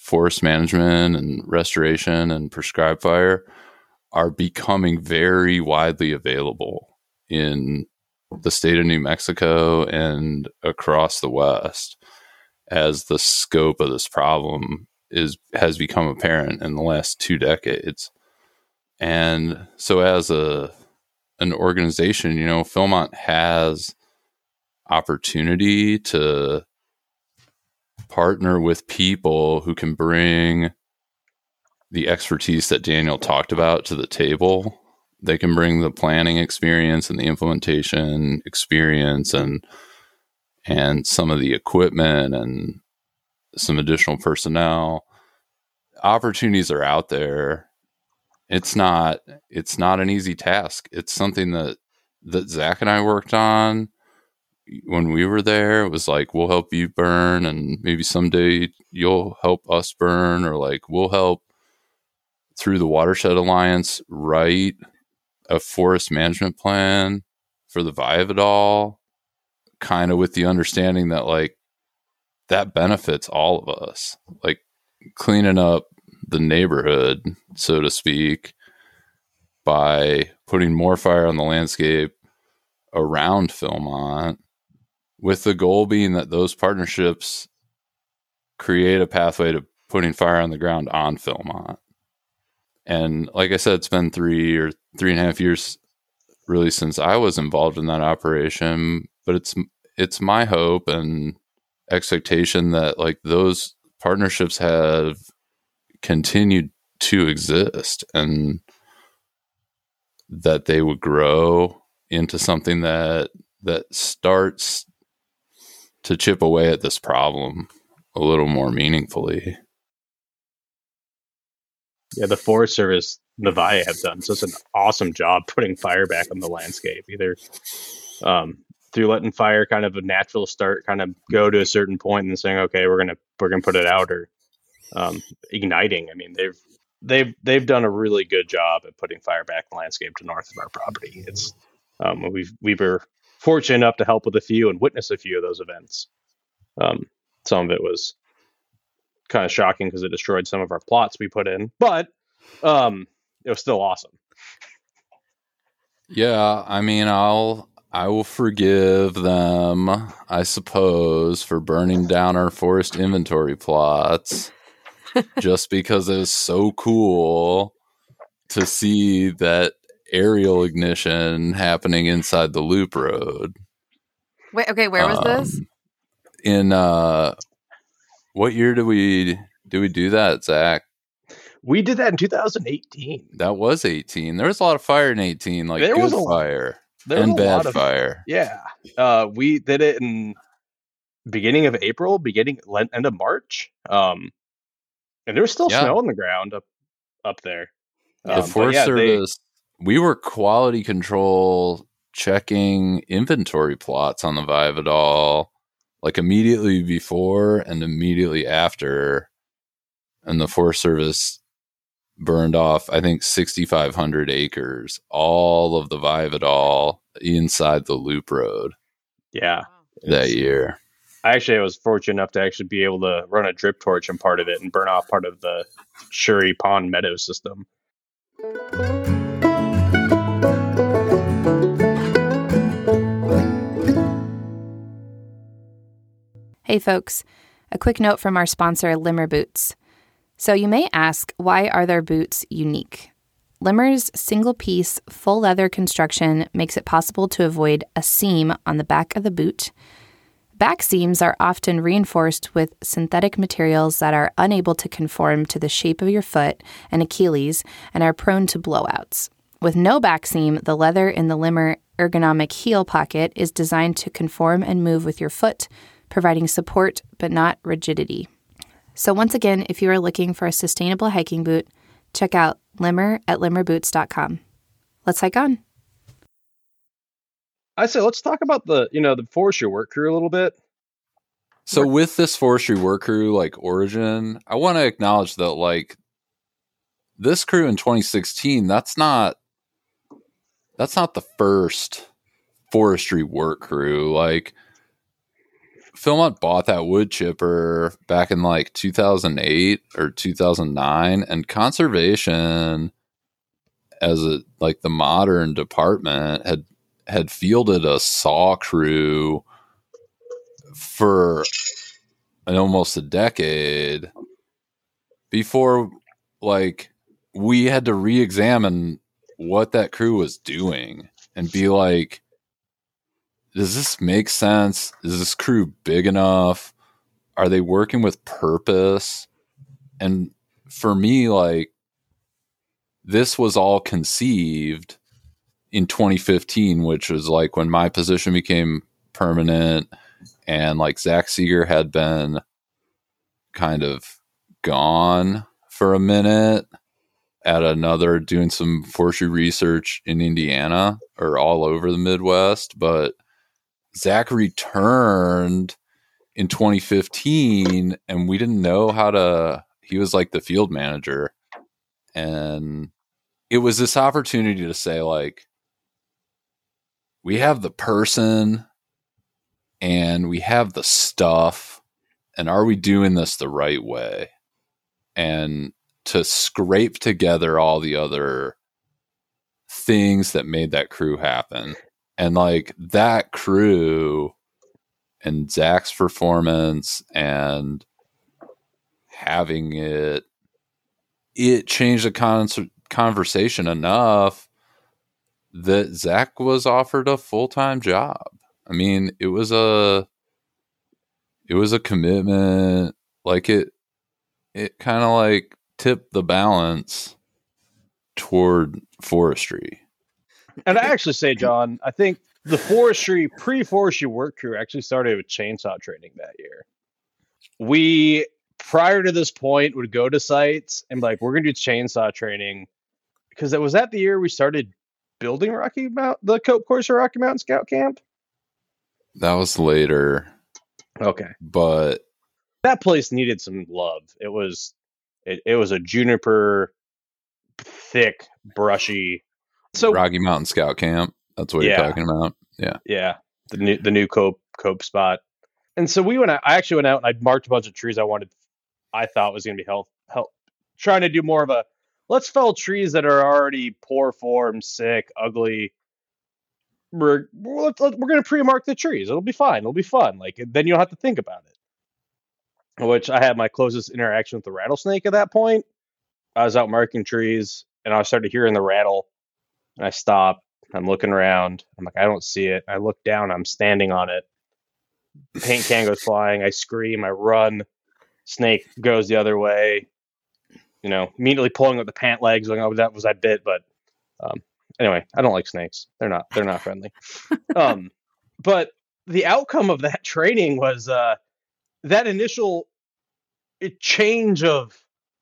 forest management and restoration and prescribed fire are becoming very widely available in the state of New Mexico and across the West, as the scope of this problem has become apparent in the last 2 decades. And so as an organization, you know, Philmont has opportunity to partner with people who can bring the expertise that Daniel talked about to the table. They can bring the planning experience and the implementation experience and and some of the equipment and some additional personnel. Opportunities are out there. It's not an easy task. It's something that Zach and I worked on when we were there. It was like, we'll help you burn, and maybe someday you'll help us burn, or like we'll help through the Watershed Alliance write a forest management plan for the Viavidol, kind of with the understanding that like that benefits all of us, like cleaning up the neighborhood, so to speak, by putting more fire on the landscape around Philmont, with the goal being that those partnerships create a pathway to putting fire on the ground on Philmont. And like I said, it's been 3 or 3.5 years really since I was involved in that operation, but it's my hope and expectation that like those partnerships have continued to exist and that they would grow into something that starts to chip away at this problem a little more meaningfully. Yeah, the Forest Service, the VIA have done such an awesome job putting fire back on the landscape, either through letting fire kind of a natural start, kind of go to a certain point and saying, okay, we're gonna put it out, or igniting. I mean, they've done a really good job at putting fire back in the landscape to north of our property. It's we were fortunate enough to help with a few and witness a few of those events. Some of it was kind of shocking because it destroyed some of our plots we put in, but it was still awesome. Yeah, I mean, I will forgive them, I suppose, for burning down our forest inventory plots just because it was so cool to see that aerial ignition happening inside the loop road. Wait, okay, where was this? In what year did we do that, Zach? We did that in 2018. That was 18. There was a lot of fire in 18, like there was good fire and bad fire. Yeah. We did it in beginning of April, end of March. And there was still snow on the ground up there. The Forest Service, we were quality control checking inventory plots on the Viavidol, like immediately before and immediately after. And the Forest Service burned off, I think, 6,500 acres, all of the Viavidol inside the loop road. Yeah. That year. I was fortunate enough to actually be able to run a drip torch on part of it and burn off part of the Shuri Pond Meadow system. Hey, folks. A quick note from our sponsor, Limmer Boots. So you may ask, why are their boots unique? Limmer's single-piece, full-leather construction makes it possible to avoid a seam on the back of the boot. Back seams are often reinforced with synthetic materials that are unable to conform to the shape of your foot and Achilles and are prone to blowouts. With no back seam, the leather in the Limmer ergonomic heel pocket is designed to conform and move with your foot, providing support but not rigidity. So once again, if you are looking for a sustainable hiking boot, check out Limmer at LimmerBoots.com. Let's hike on. I say let's talk about the forestry work crew a little bit. So with this forestry work crew origin, I want to acknowledge that this crew in 2016, that's not the first forestry work crew. Philmont bought that wood chipper back in 2008 or 2009, and conservation as the modern department had fielded a saw crew for almost a decade before we had to re-examine what that crew was doing and be like, does this make sense? Is this crew big enough? Are they working with purpose? And for me, this was all conceived in 2015, which was when my position became permanent And like Zach Seeger had been kind of gone for a minute at another, doing some forestry research in Indiana or all over the Midwest. But Zach returned in 2015 and we didn't know how to, he was like the field manager. And it was this opportunity to say, like, we have the person and we have the stuff, and are we doing this the right way? And to scrape together all the other things that made that crew happen. And like that crew and Zach's performance and having it, it changed the conversation enough that Zach was offered a full-time job. I mean, it was a commitment. Like it kind of like tipped the balance toward forestry. And I actually say, John, I think the forestry, pre-forestry work crew actually started with chainsaw training that year. We, prior to this point, would go to sites and like, we're going to do chainsaw training, because that was that the year we started building Rocky Mountain, the Cope Course of Rocky Mountain Scout Camp. That was later. Okay. But that place needed some love. It was a juniper, thick, brushy. So Rocky Mountain Scout Camp. That's what you're talking about. Yeah. Yeah. The new Cope spot. And so we went out, I actually went out and I marked a bunch of trees I thought was going to be help, trying to do more of a, let's fell trees that are already poor form, sick, ugly. We're going to pre-mark the trees. It'll be fine. It'll be fun. Like, then you don't have to think about it. Which I had my closest interaction with the rattlesnake at that point. I was out marking trees and I started hearing the rattle and I stopped. I'm looking around. I'm like, I don't see it. I look down. I'm standing on it. Paint can goes flying. I scream. I run. Snake goes the other way. You know, immediately pulling with the pant legs. Going, oh, that was I bit. But anyway, I don't like snakes. They're not friendly. But the outcome of that training was that initial change of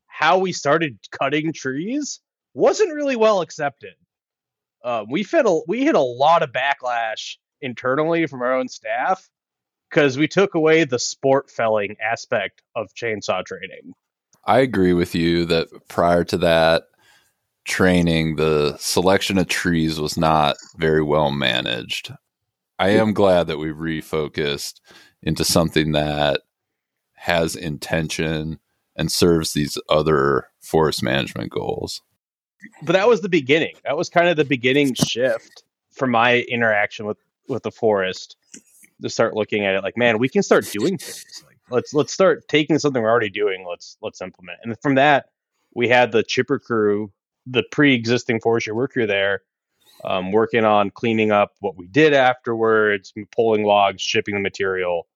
how we started cutting trees wasn't really well accepted. We hit a lot of backlash internally from our own staff because we took away the sport felling aspect of chainsaw training. I agree with you that prior to that training, the selection of trees was not very well managed. I am glad that we refocused into something that has intention and serves these other forest management goals. But that was the beginning. That was kind of the beginning shift for my interaction with the forest, to start looking at it like, man, we can start doing things. Like, let's start taking something we're already doing. Let's implement it. And from that, we had the chipper crew, the pre-existing forestry work crew there, working on cleaning up what we did afterwards, pulling logs, shipping the material,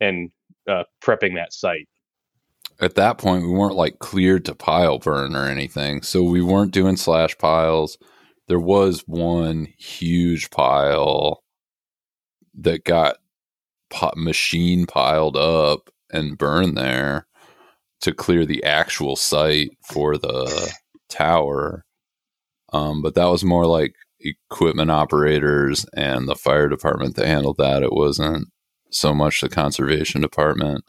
and prepping that site. At that point, we weren't like cleared to pile burn or anything. So we weren't doing slash piles. There was one huge pile that got machine piled up and burned there to clear the actual site for the tower. But that was more like equipment operators and the fire department that handled that. It wasn't so much the conservation department.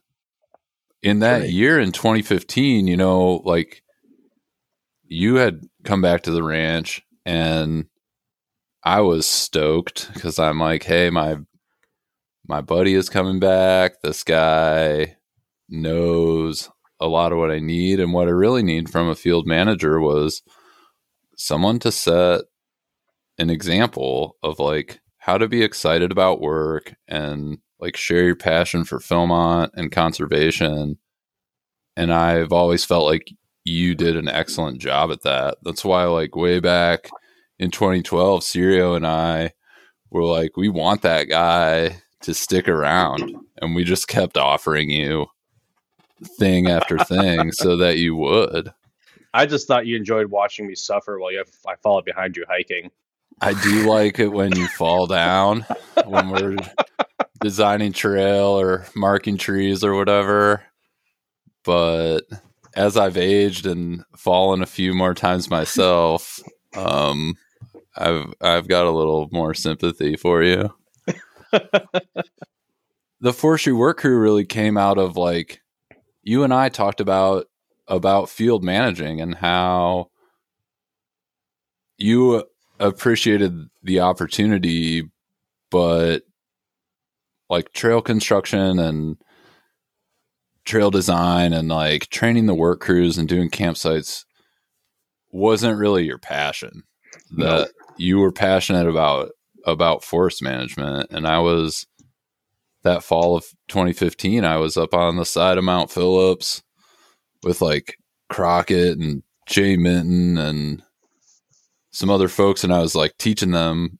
In that year, in 2015, you know, like you had come back to the ranch and I was stoked because I'm like, hey, my buddy is coming back. This guy knows a lot of what I need. And what I really need from a field manager was someone to set an example of like how to be excited about work and like share your passion for Philmont and conservation. And I've always felt like you did an excellent job at that. That's why like way back in 2012, Sirio and I were like, we want that guy to stick around. And we just kept offering you thing after thing so that you would. I just thought you enjoyed watching me suffer while I followed behind you hiking. I do like it when you fall down when we're designing trail or marking trees or whatever. But as I've aged and fallen a few more times myself, I've got a little more sympathy for you. The forestry work crew really came out of, like, you and I talked about field managing and how you appreciated the opportunity, but like trail construction and trail design and like training the work crews and doing campsites wasn't really your passion. That you were passionate about forest management. And I was, that fall of 2015, I was up on the side of Mount Phillips with like Crockett and Jay Minton and some other folks. And I was like teaching them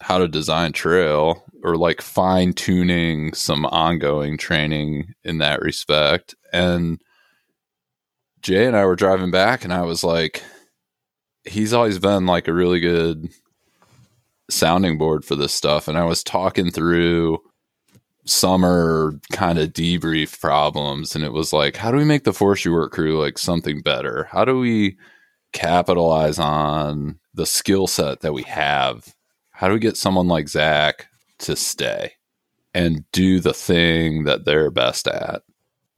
how to design trail, or like fine tuning some ongoing training in that respect. And Jay and I were driving back and I was like, he's always been like a really good sounding board for this stuff. And I was talking through summer kind of debrief problems. And it was like, how do we make the forestry work crew like something better? How do we capitalize on the skill set that we have? How do we get someone like Zach to stay and do the thing that they're best at?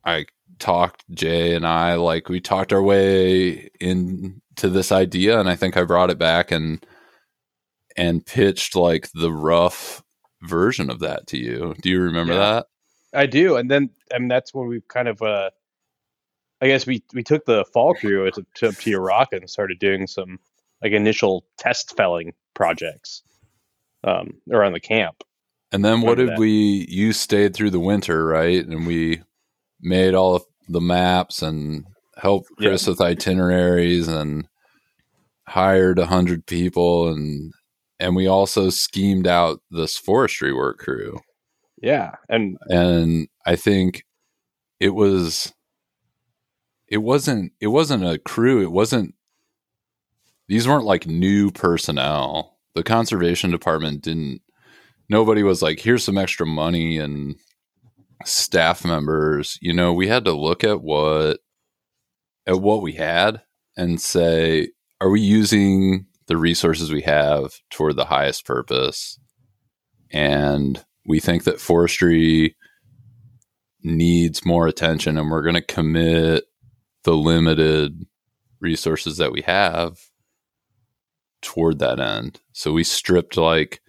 I talked, Jay and I, like we talked our way into this idea, and I think I brought it back and pitched like the rough version of that to you. Do you remember that? I do. And then, I mean, that's when we kind of, I guess we took the fall crew to Urraca and started doing some like initial test felling projects around the camp. And then what did you stayed through the winter, right? And we made all of the maps and helped Chris with itineraries and hired 100 people. And we also schemed out this forestry work crew. Yeah. And I think it was, it wasn't a crew. These weren't like new personnel. The conservation department nobody was like, here's some extra money and staff members. You know, we had to look at what we had and say, are we using the resources we have toward the highest purpose? And we think that forestry needs more attention, and we're going to commit the limited resources that we have toward that end. So we stripped like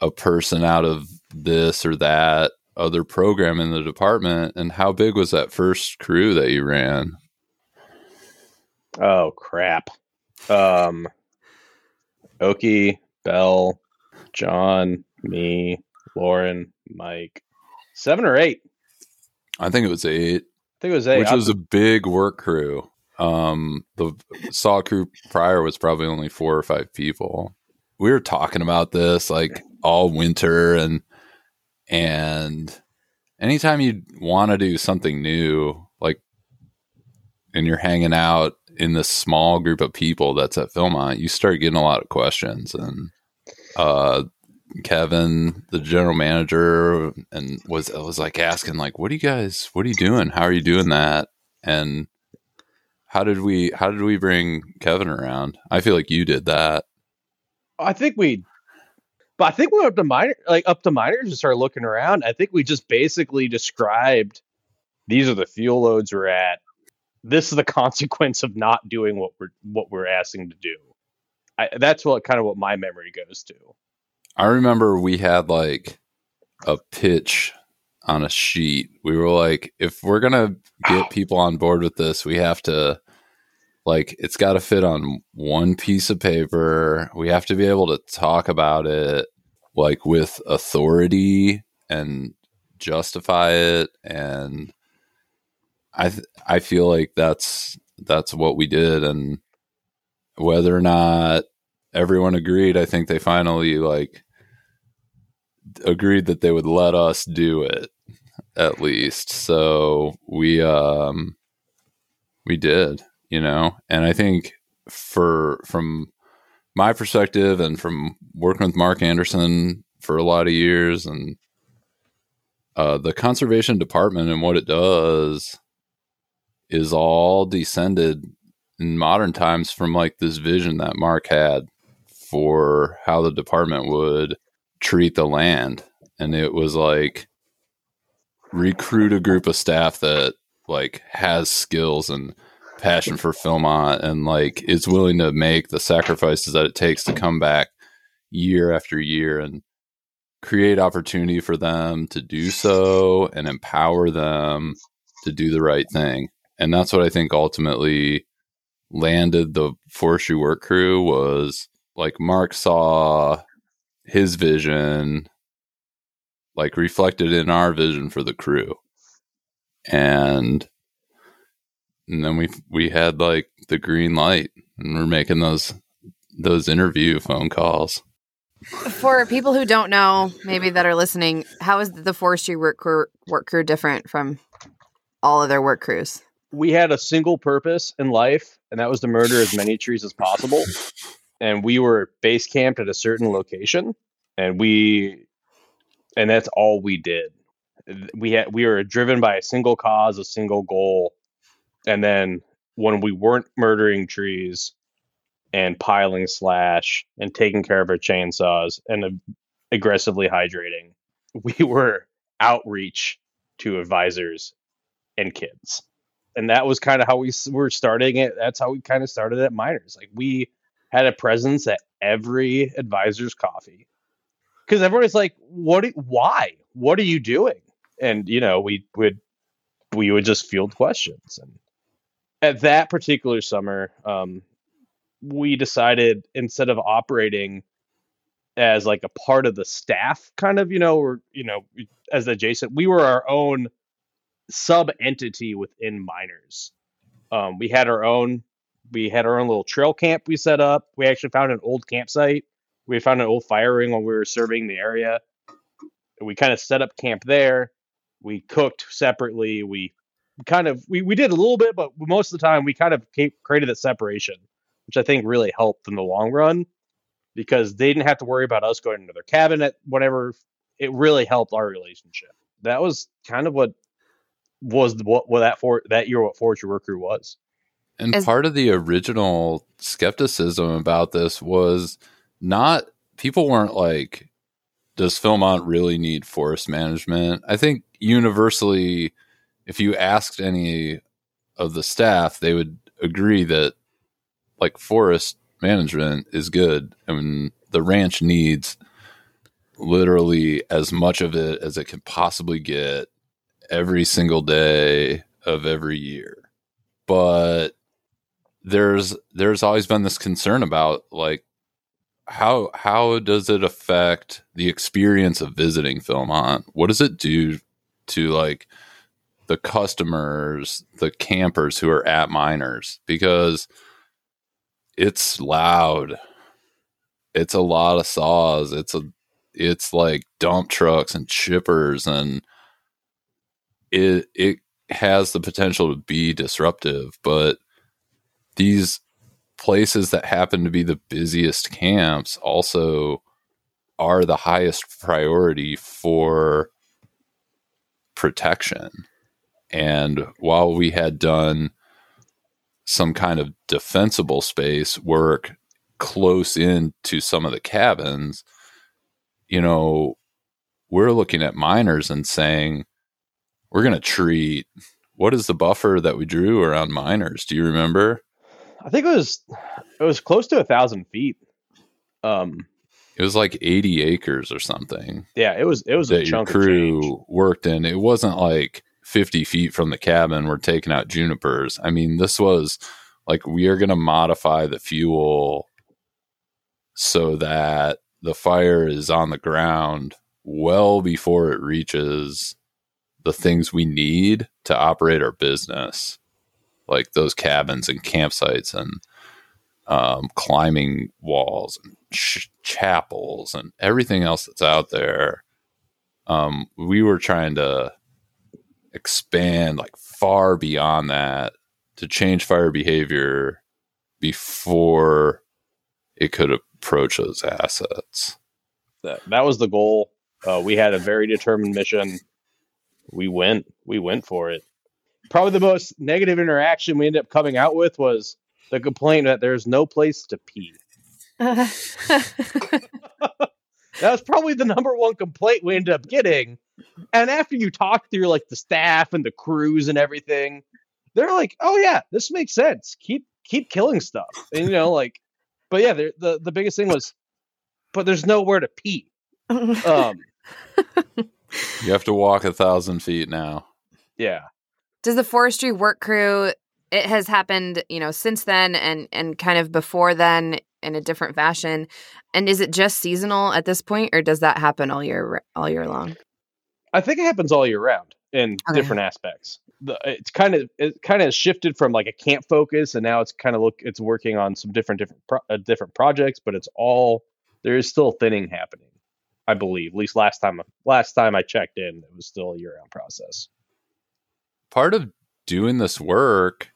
a person out of this or that other program in the department. And how big was that first crew that you ran? Oh crap. Oki, Bell, John, me, Lauren, Mike, 7 or 8. I think it was 8. Which was a big work crew. The saw crew prior was probably only 4 or 5 people. We were talking about this like all winter, and anytime you want to do something new, like, and you're hanging out in this small group of people that's at Philmont, you start getting a lot of questions. And Kevin, the general manager, and was like asking like, what are you doing? How are you doing that? And how did we bring Kevin around? I feel like you did that. I think we went up to Miners and started looking around. I think we just basically described, these are the fuel loads we're at. This is the consequence of not doing what we're asking to do. That's what my memory goes to. I remember we had like a pitch on a sheet. We were like, if we're going to get people on board with this, we have to, like, it's got to fit on one piece of paper. We have to be able to talk about it like with authority and justify it. And I feel like that's what we did. And whether or not everyone agreed, I think they finally like agreed that they would let us do it at least. So we did, you know. And I think from my perspective and from working with Mark Anderson for a lot of years and The conservation department and what it does is all descended in modern times from like this vision that Mark had for how the department would treat the land. And it was like recruit a group of staff that like has skills and passion for Philmont and like is willing to make the sacrifices that it takes to come back year after year and create opportunity for them to do so and empower them to do the right thing. And that's what I think ultimately landed the forestry work crew was like Mark saw his vision like reflected in our vision for the crew. And then we had like the green light and we're making those interview phone calls. For people who don't know, maybe that are listening, how is the forestry work crew different from all other work crews? We had a single purpose in life, and that was to murder as many trees as possible. And we were base camped at a certain location, and that's all we did. We were driven by a single cause, a single goal. And then when we weren't murdering trees and piling slash and taking care of our chainsaws and aggressively hydrating, we were outreach to advisors and kids. And that was kind of how we were starting it. That's how we kind of started at Miners. Like we had a presence at every advisor's coffee because everybody's like, why? What are you doing? And, you know, we would just field questions. And at that particular summer, we decided instead of operating as like a part of the staff kind of, as adjacent, we were our own sub entity within Miners. We had our own little trail camp we set up. We actually found an old campsite. We found an old fire ring when we were serving the area. We kind of set up camp there. We cooked separately. We did a little bit, but most of the time we kind of created that separation, which I think really helped in the long run because they didn't have to worry about us going into their cabin at whatever. It really helped our relationship. That was kind of what Forestry Work Crew was. And part of the original skepticism about this was not people weren't like, does Philmont really need forest management? I think universally, if you asked any of the staff, they would agree that like forest management is good. I mean, the ranch needs literally as much of it as it can possibly get every single day of every year. But there's always been this concern about like, how does it affect the experience of visiting Philmont? What does it do to like the customers, the campers who are at Miners? Because it's loud. It's a lot of saws. It's like dump trucks and chippers, and it has the potential to be disruptive. But these places that happen to be the busiest camps also are the highest priority for protection. And while we had done some kind of defensible space work close in to some of the cabins, you know, we're looking at Miners and saying, we're going to treat, what is the buffer that we drew around Miners? Do you remember? I think it was close to 1,000 feet. It was like 80 acres or something. Yeah. It was a chunk of change. That your crew worked in. It wasn't like 50 feet from the cabin, we're taking out junipers. I mean, this was like, we are going to modify the fuel so that the fire is on the ground well before it reaches the things we need to operate our business, like those cabins and campsites and climbing walls and chapels and everything else that's out there. We were trying to expand like far beyond that to change fire behavior before it could approach those assets. That was the goal. We had a very determined mission. we went for it. Probably the most negative interaction we ended up coming out with was the complaint that there's no place to pee. That was probably the number one complaint we ended up getting. And after you talk through like the staff and the crews and everything, they're like, "Oh yeah, this makes sense. Keep killing stuff." And you know, like, but yeah, the biggest thing was, but there's nowhere to pee. You have to walk 1,000 feet now. Yeah. Does the forestry work crew? It has happened, you know, since then and kind of before then in a different fashion. And is it just seasonal at this point, or does that happen all year long? I think it happens all year round in different aspects. It's kind of shifted from like a camp focus, and now it's kind of it's working on some different projects, but it's all, there is still thinning happening, I believe. At least last time I checked in, it was still a year round process. Part of doing this work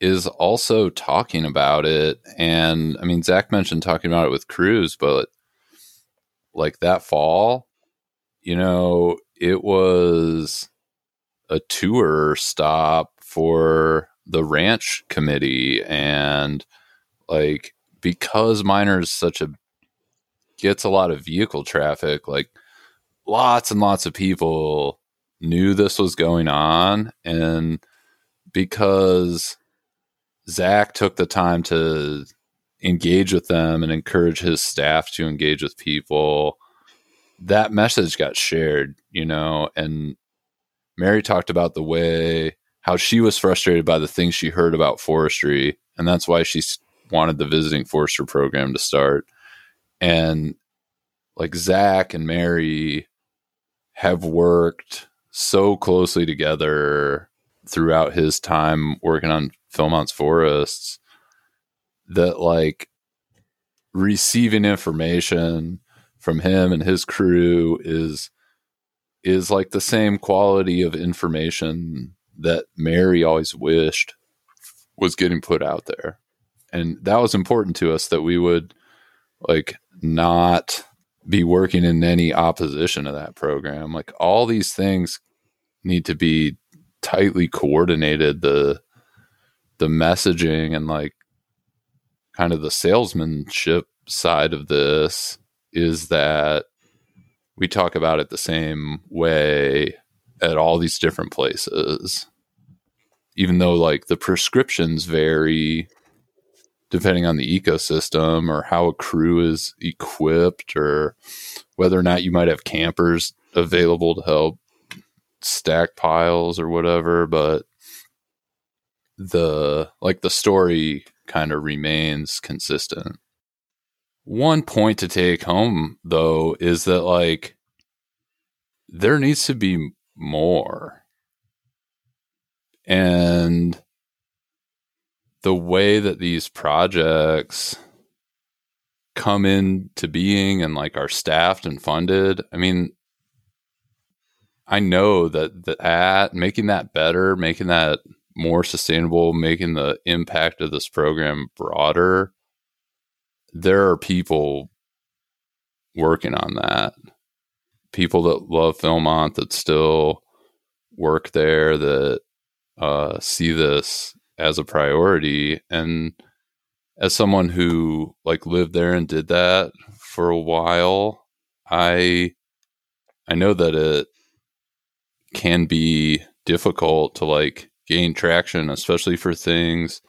is also talking about it. And I mean, Zach mentioned talking about it with crews, but like that fall, you know, it was a tour stop for the ranch committee. And like, because Miners gets a lot of vehicle traffic, like lots and lots of people knew this was going on. And because Zach took the time to engage with them and encourage his staff to engage with people, that message got shared, you know. And Mary talked about the way how she was frustrated by the things she heard about forestry, and that's why she wanted the visiting forester program to start. And like Zach and Mary have worked so closely together throughout his time working on Philmont's forests that like receiving information from him and his crew is like the same quality of information that Mary always wished was getting put out there. And that was important to us, that we would like not be working in any opposition to that program. Like all these things need to be tightly coordinated, the messaging and like kind of the salesmanship side of this is that we talk about it the same way at all these different places, even though like the prescriptions vary depending on the ecosystem or how a crew is equipped or whether or not you might have campers available to help stack piles or whatever. But the story kind of remains consistent. One point to take home though is that like there needs to be more. And the way that these projects come into being and like are staffed and funded, I mean, I know that making that better, making that more sustainable, making the impact of this program broader, there are people working on that. People that love Philmont, that still work there, that see this as a priority. And as someone who like lived there and did that for a while, I know that it can be difficult to like gain traction, especially for things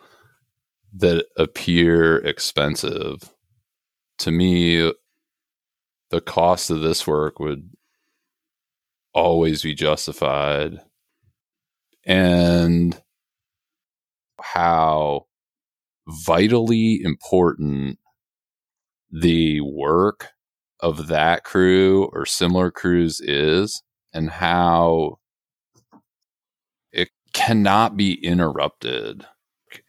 that appear expensive. To me, the cost of this work would always be justified. And how vitally important the work of that crew or similar crews is, and how it cannot be interrupted.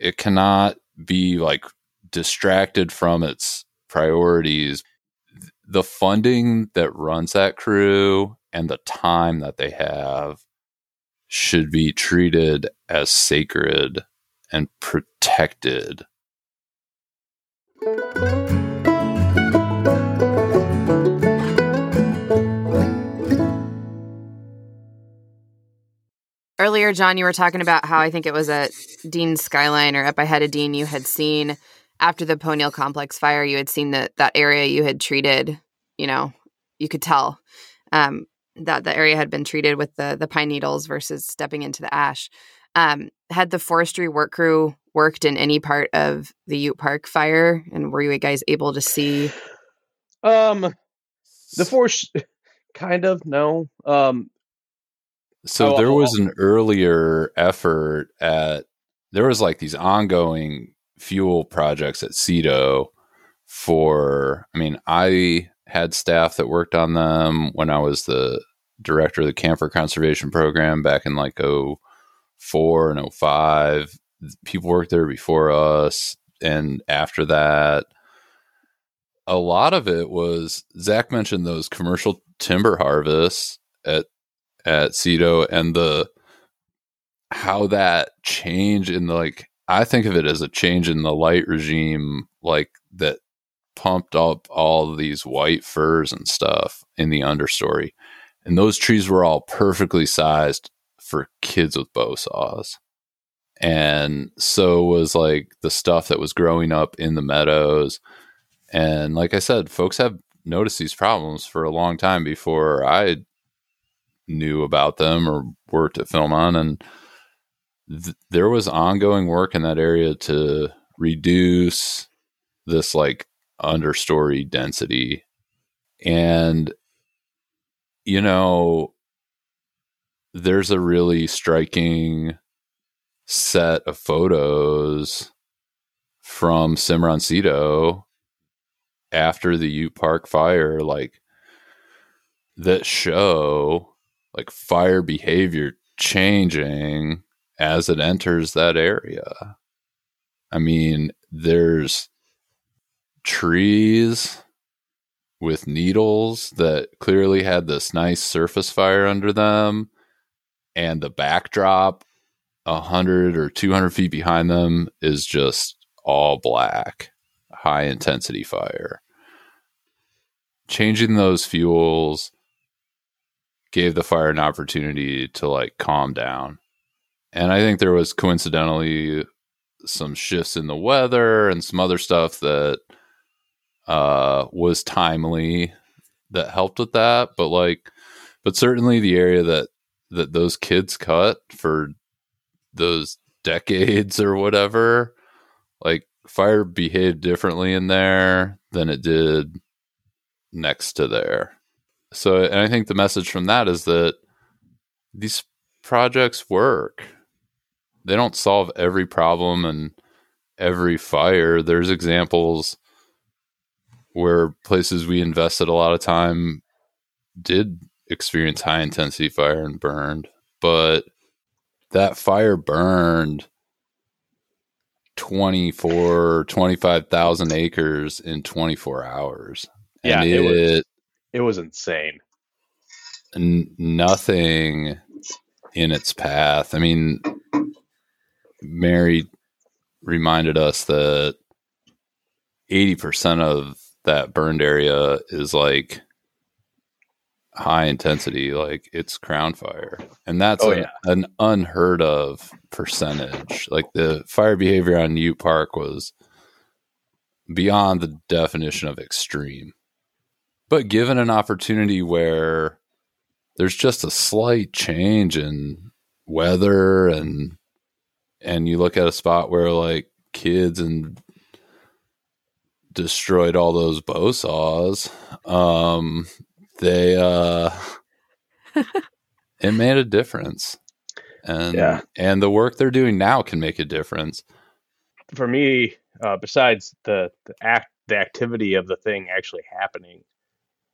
It cannot be like distracted from its priorities. The funding that runs that crew and the time that they have should be treated as sacred and protected. earlier, John, you were talking about how I think it was at Dean Skyline or up ahead of Dean you had seen after the Ponil Complex fire, you had seen that area you had treated, you know, you could tell that the area had been treated with the pine needles versus stepping into the ash. Had the forestry work crew worked in any part of the Ute Park fire, and were you guys able to see? The forest kind of no. So there was an earlier effort at there was like these ongoing fuel projects at Cedro for. I mean, I had staff that worked on them when I was the director of the Camper Conservation Program back in like 04 and 05. People worked there before us and after that. A lot of it was Zach mentioned those commercial timber harvests at Cedro and how that change in the, like, I think of it as a change in the light regime, like that pumped up all these white firs and stuff in the understory. And those trees were all perfectly sized for kids with bow saws. And so was like the stuff that was growing up in the meadows. And like I said, folks have noticed these problems for a long time before I knew about them or worked at Philmont. And there was ongoing work in that area to reduce this like understory density. And, you know, there's a really striking set of photos from Cimarroncito after the Ute Park fire, like that show like fire behavior changing as it enters that area. I mean, there's trees with needles that clearly had this nice surface fire under them, and the backdrop 100 or 200 feet behind them is just all black, high intensity fire. Changing those fuels gave the fire an opportunity to like calm down. And I think there was coincidentally some shifts in the weather and some other stuff that was timely that helped with that. But like, but certainly the area that those kids cut for those decades or whatever, like fire behaved differently in there than it did next to there. So, and I think the message from that is that these projects work. They don't solve every problem and every fire. There's examples where places we invested a lot of time did experience high intensity fire and burned, but that fire burned 25,000 acres in 24 hours. Yeah, and it was insane. Nothing in its path. I mean, Mary reminded us that 80% of that burned area is like high intensity, like it's crown fire, and that's an unheard of percentage. Like the fire behavior on Ute Park was beyond the definition of extreme, but given an opportunity where there's just a slight change in weather and you look at a spot where like kids and destroyed all those bow saws, They it made a difference. And and the work they're doing now can make a difference. For me, besides the activity of the thing actually happening,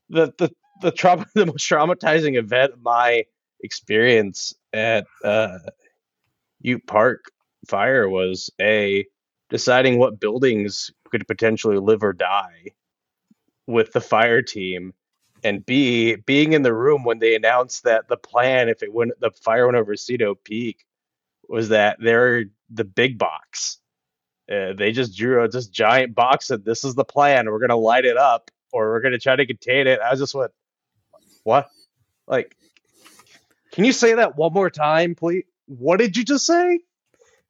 the most traumatizing event of my experience at Ute Park fire was deciding what buildings could potentially live or die with the fire team. And B, being in the room when they announced that the plan, if the fire went over Cedro Peak, was that they're the big box. They just drew this giant box and this is the plan. We're going to light it up or we're going to try to contain it. I was just went, what? Like, can you say that one more time, please? what did you just say?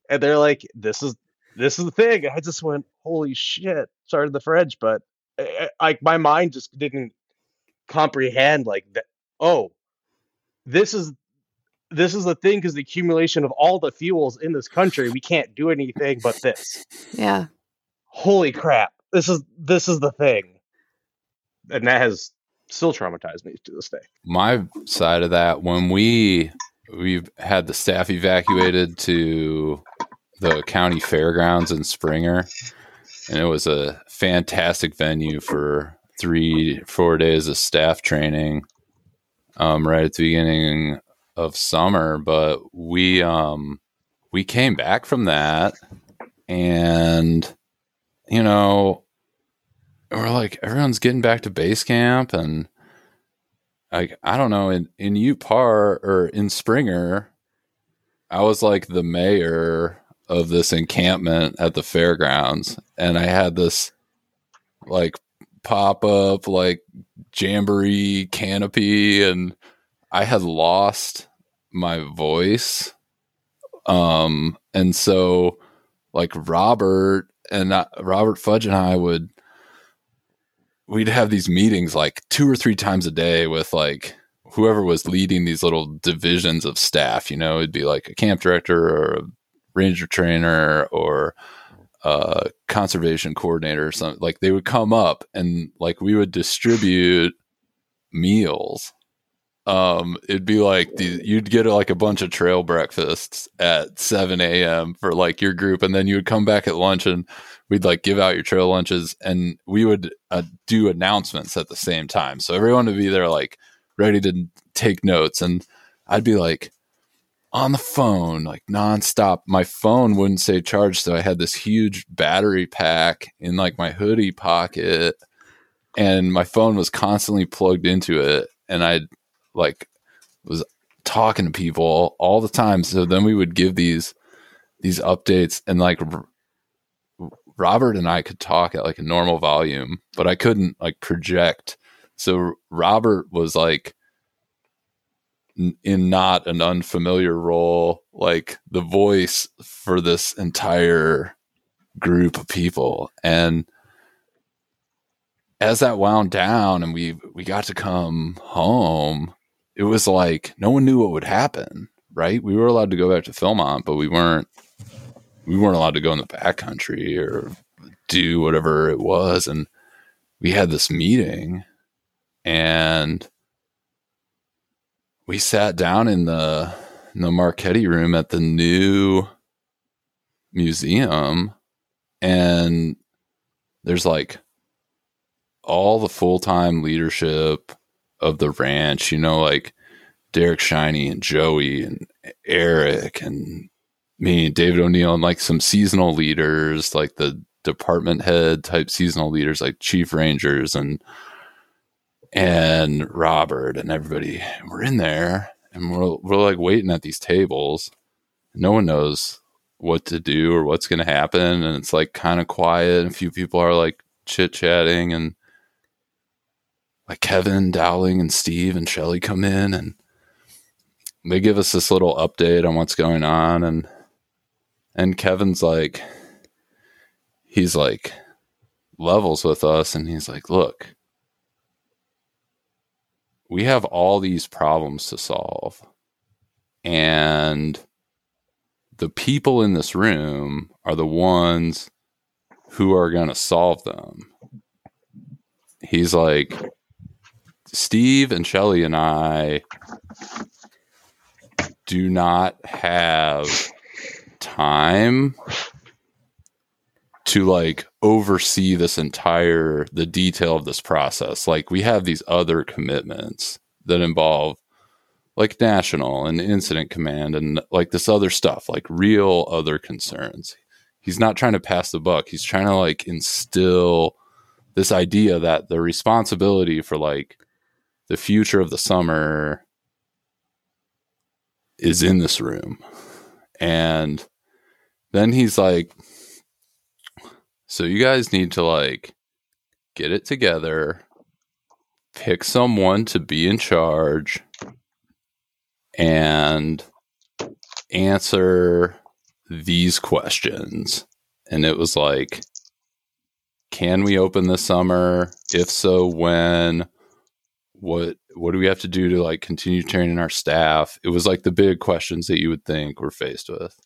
And they're like, this is the thing. I just went, holy shit. Sorry to the French, but like my mind just didn't comprehend like that. Oh, this is the thing, because the accumulation of all the fuels in this country, we can't do anything but this. Yeah. Holy crap. This is the thing. And that has still traumatized me to this day. My side of that, when we've had the staff evacuated to the county fairgrounds in Springer, and it was a fantastic venue for 3-4 days of staff training right at the beginning of summer. But we came back from that, and you know, we're like, everyone's getting back to base camp, and like, I don't know, in Ute Park or in Springer, I was like the mayor of this encampment at the fairgrounds, and I had this like pop up like jamboree canopy, and I had lost my voice, and so like Robert Fudge and I we'd have these meetings like 2 or 3 times a day with like whoever was leading these little divisions of staff, you know, it'd be like a camp director or a ranger trainer or a conservation coordinator or something. Like they would come up and like we would distribute meals. It'd be like you'd get like a bunch of trail breakfasts at 7 a.m. for like your group, and then you would come back at lunch and we'd like give out your trail lunches, and we would do announcements at the same time. So everyone would be there like ready to take notes, and I'd be like on the phone like nonstop. My phone wouldn't stay charged, so I had this huge battery pack in like my hoodie pocket, and my phone was constantly plugged into it, and I'd like was talking to people all the time. So then we would give these updates, and like Robert and I could talk at like a normal volume, but I couldn't like project. So Robert was like in not an unfamiliar role, like the voice for this entire group of people. And as that wound down and we got to come home, it was like no one knew what would happen, right? We were allowed to go back to Philmont, but we weren't allowed to go in the backcountry or do whatever it was. And we had this meeting, and we sat down in the Marchetti room at the new museum, and there's like all the full-time leadership of the ranch, you know, like Derek Shiney and Joey and Eric and me and David O'Neill, and like some seasonal leaders, like the department head type seasonal leaders, like chief rangers and Robert and everybody. And we're in there, and we're like waiting at these tables. No one knows what to do or what's going to happen. And it's like kind of quiet, and a few people are like chit chatting, and like Kevin Dowling and Steve and Shelly come in, and they give us this little update on what's going on. And Kevin's like, he's like levels with us, and he's like, look, we have all these problems to solve, and the people in this room are the ones who are going to solve them. He's like, Steve and Shelly and I do not have time to like oversee this entire, the detail of this process. Like we have these other commitments that involve like national and incident command and like this other stuff, like real other concerns. He's not trying to pass the buck. He's trying to like instill this idea that the responsibility for like the future of the summer is in this room. And then he's like, so you guys need to like get it together, pick someone to be in charge, and answer these questions. And it was like, can we open this summer? If so, when? What do we have to do to like continue training our staff? It was like the big questions that you would think we're faced with.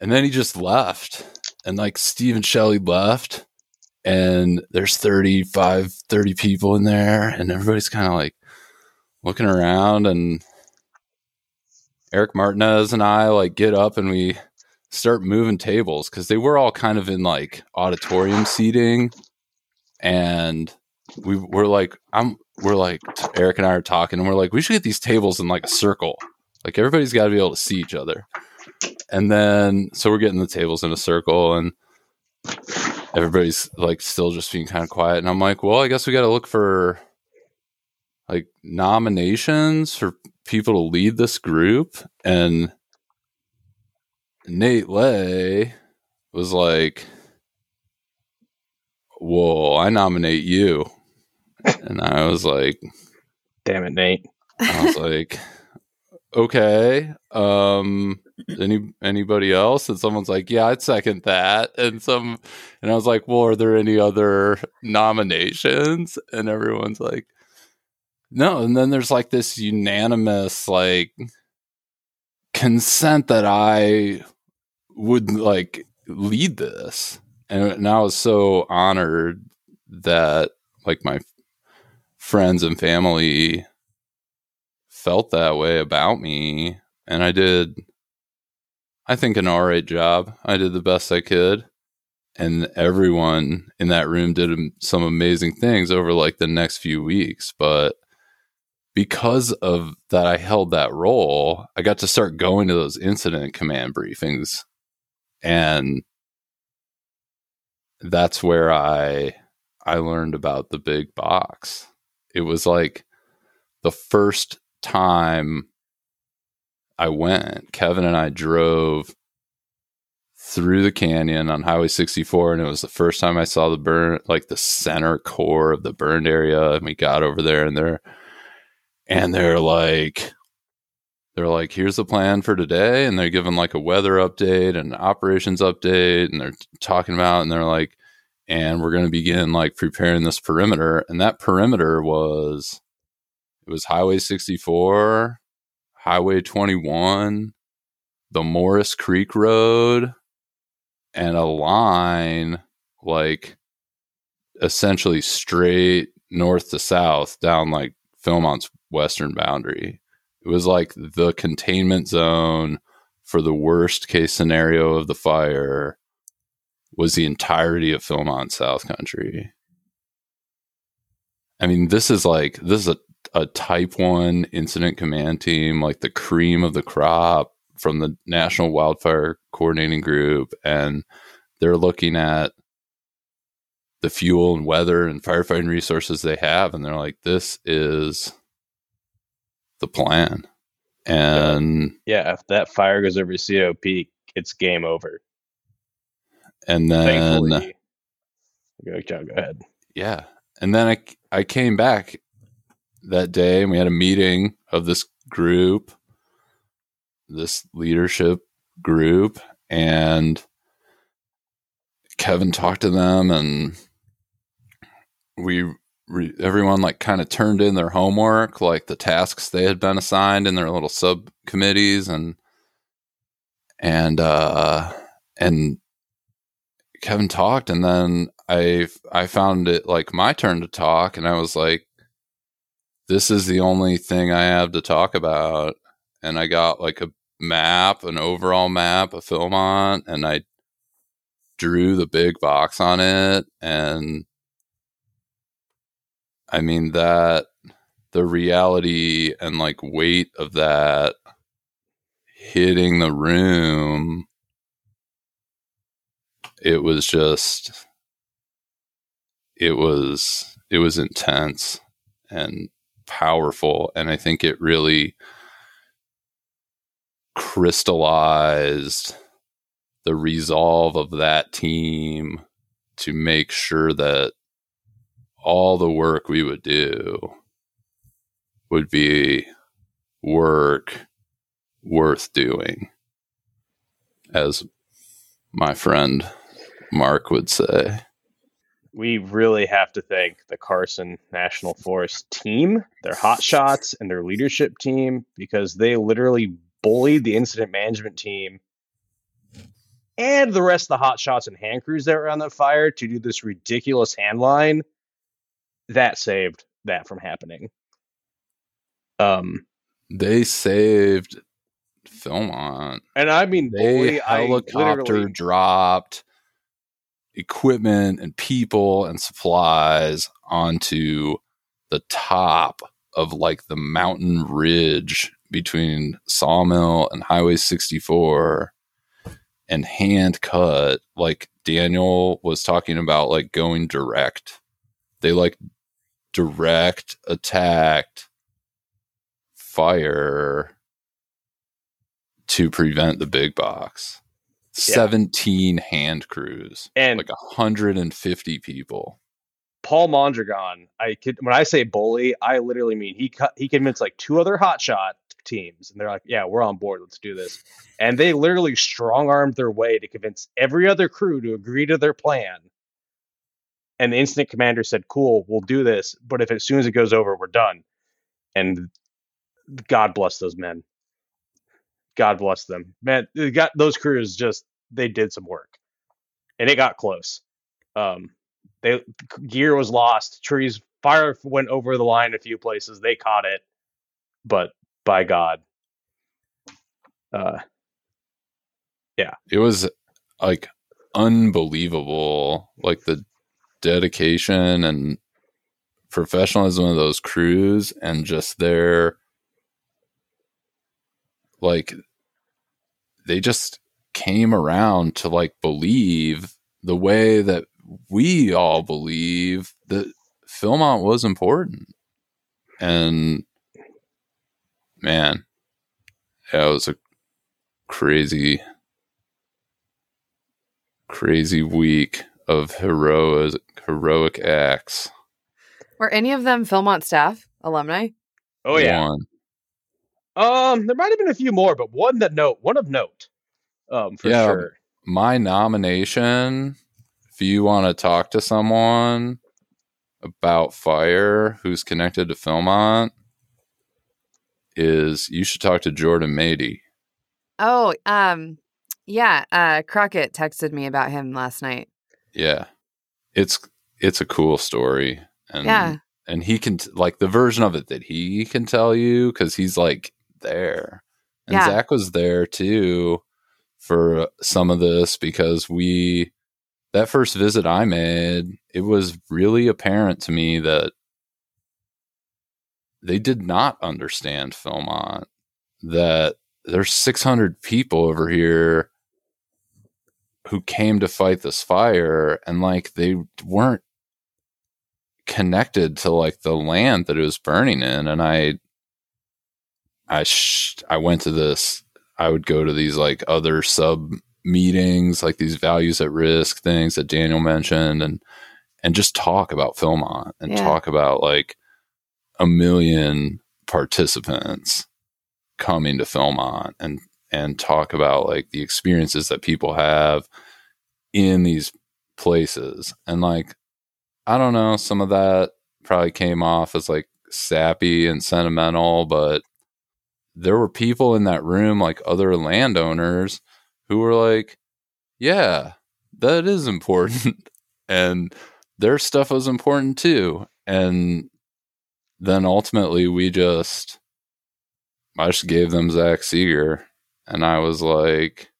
And then he just left, and like Steve and Shelley left, and there's 30 people in there, and everybody's kind of like looking around, and Eric Martinez and I like get up and we start moving tables, because they were all kind of in like auditorium seating, and we're like Eric and I are talking, and we're like, we should get these tables in like a circle, like everybody's got to be able to see each other. And then so we're getting the tables in a circle, and everybody's like still just being kind of quiet, and I'm like, well, I guess we got to look for like nominations for people to lead this group. And Nate Lay was like, whoa, I nominate you. And I was like, damn it, Nate. I was like, okay. Anybody else? And someone's like, yeah, I'd second that. And I was like, well, are there any other nominations? And everyone's like, no. And then there's like this unanimous like consent that I would like lead this. And I was so honored that like my friends and family felt that way about me. And I did, I think, an all right job. I did the best I could. And everyone in that room did some amazing things over like the next few weeks. But because of that, I held that role. I got to start going to those incident command briefings. And that's where I learned about the big box. It was like the first time I went, Kevin and I drove through the canyon on Highway 64, and it was the first time I saw the burn, like the center core of the burned area. And we got over there, and they're like, here's the plan for today. And they're giving like a weather update and operations update. And they're talking about, and they're like, and we're going to begin like preparing this perimeter. And that perimeter was Highway 64, Highway 21, the Morris Creek Road, and a line like essentially straight north to south down like Philmont's western boundary. It was like the containment zone for the worst case scenario of the fire was the entirety of Philmont South Country. I mean, this is a Type 1 incident command team, like the cream of the crop from the National Wildfire Coordinating Group. And they're looking at the fuel and weather and firefighting resources they have. And they're like, this is the plan. And yeah, if that fire goes over Cedro Peak, it's game over. And then go ahead. Yeah. And then I came back that day, and we had a meeting of this group, this leadership group, and Kevin talked to them, and everyone like kind of turned in their homework, like the tasks they had been assigned in their little subcommittees, and Kevin talked, and then I found it like my turn to talk, and I was like, this is the only thing I have to talk about. And I got like a map, an overall map of Philmont, and I drew the big box on it. And I mean that the reality and like weight of that hitting the room, it was intense and powerful. And I think it really crystallized the resolve of that team to make sure that all the work we would do would be work worth doing, as my friend Mark would say. We really have to thank the Carson National Forest team, their hotshots, and their leadership team, because they literally bullied the incident management team and the rest of the hotshots and hand crews that were on that fire to do this ridiculous hand line. That saved that from happening. They saved Philmont. And I mean, they helicopter dropped equipment and people and supplies onto the top of like the mountain ridge between Sawmill and Highway 64 and hand cut. Like Daniel was talking about, like going direct. They like direct attacked fire to prevent the big box. 17 hand crews and like 150 people. Paul Mondragon, when I say bully, I literally mean he convinced like two other hotshot teams, and they're like, yeah, we're on board, let's do this. And they literally strong armed their way to convince every other crew to agree to their plan. And the incident commander said, cool, we'll do this, but if as soon as it goes over, we're done. And God bless those men. God bless them, man. They got those crews, just they did some work, and it got close. Gear was lost, trees, fire went over the line a few places. They caught it, but by God, yeah, it was like unbelievable, like the dedication and professionalism of those crews, and just their. Like, they just came around to, like, believe the way that we all believe that Philmont was important. And, man, that was a crazy, crazy week of heroic acts. Were any of them Philmont staff, alumni? Oh, yeah. One. There might have been a few more, but one of note. Sure. My nomination, if you want to talk to someone about fire who's connected to Philmont, is you should talk to Jordan Mady. Oh, yeah. Crockett texted me about him last night. Yeah, it's a cool story. And yeah, and he can like the version of it that he can tell you because he's like. There and yeah. Zach was there too for some of this because that first visit I made, it was really apparent to me that they did not understand Philmont, that there's 600 people over here who came to fight this fire, and like they weren't connected to like the land that it was burning in. And I went to this, I would go to these like other sub meetings, like these values at risk things that Daniel mentioned, and just talk about Philmont and talk about like 1 million participants coming to Philmont and talk about like the experiences that people have in these places. And like, I don't know, some of that probably came off as like sappy and sentimental, but there were people in that room, like other landowners, who were like, yeah, that is important. And their stuff was important too. And then ultimately I just gave them Zach Seeger. And I was like,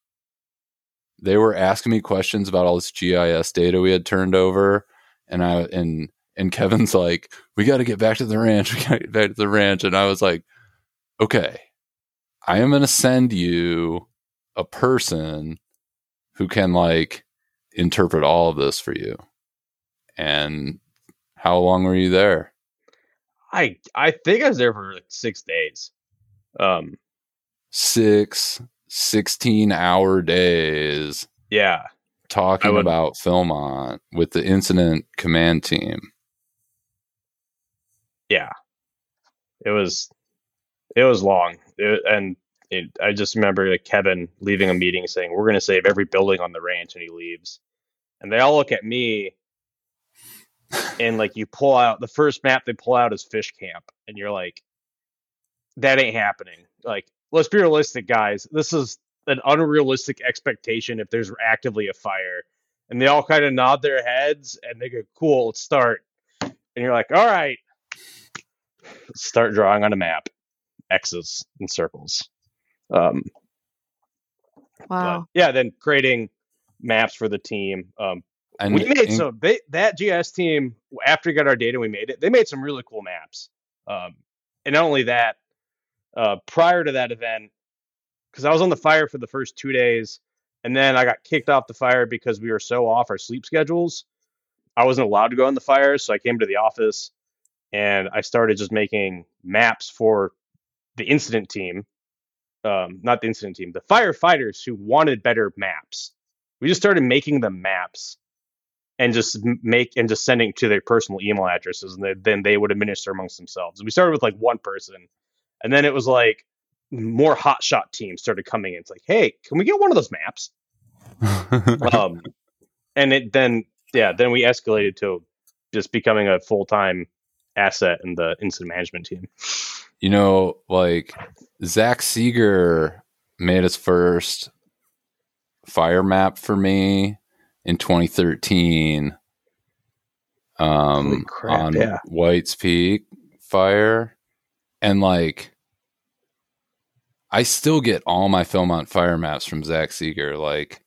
they were asking me questions about all this GIS data we had turned over. And and Kevin's like, we got to get back to the ranch. And I was like, okay, I am going to send you a person who can like interpret all of this for you. And how long were you there? I think I was there for like 6 days. 16-hour days. Yeah. Talking about Philmont with the incident command team. Yeah. It was long, and I just remember like Kevin leaving a meeting saying, we're going to save every building on the ranch, and he leaves. And they all look at me, and like you pull out, the first map they pull out is Fish Camp, and you're like, that ain't happening. Like, let's be realistic, guys. This is an unrealistic expectation if there's actively a fire. And they all kind of nod their heads, and they go, cool, let's start. And you're like, all right, let's start drawing on a map, X's and circles. Wow. Yeah, then creating maps for the team. That GIS team, after we got our data, we made it. They made some really cool maps. And not only that, prior to that event, because I was on the fire for the first 2 days, and then I got kicked off the fire because we were so off our sleep schedules. I wasn't allowed to go on the fire, so I came to the office, and I started just making maps for the incident team. Not the incident team, the firefighters who wanted better maps. We just started making them maps and just sending to their personal email addresses, and then they would administer amongst themselves. And we started with like one person, and then it was like more hotshot teams started coming in. It's like, hey, can we get one of those maps? Then we escalated to just becoming a full-time asset in the incident management team. You know, like Zach Seeger made his first fire map for me in 2013 on White's Peak fire. And like, I still get all my Philmont fire maps from Zach Seeger. Like,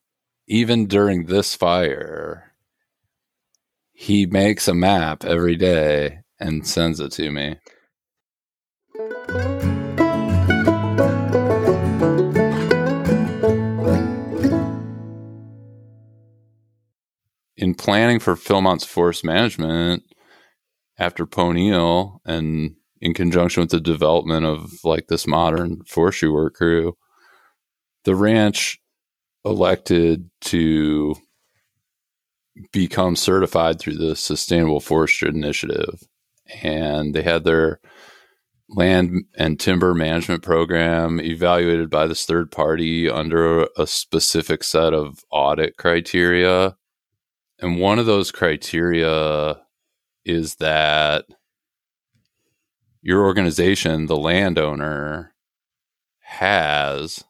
even during this fire, he makes a map every day and sends it to me. In planning for Philmont's forest management after Ponil and in conjunction with the development of like this modern forestry work crew, the ranch elected to become certified through the Sustainable Forestry Initiative. And they had their land and timber management program evaluated by this third party under a specific set of audit criteria. And one of those criteria is that your organization, the landowner, has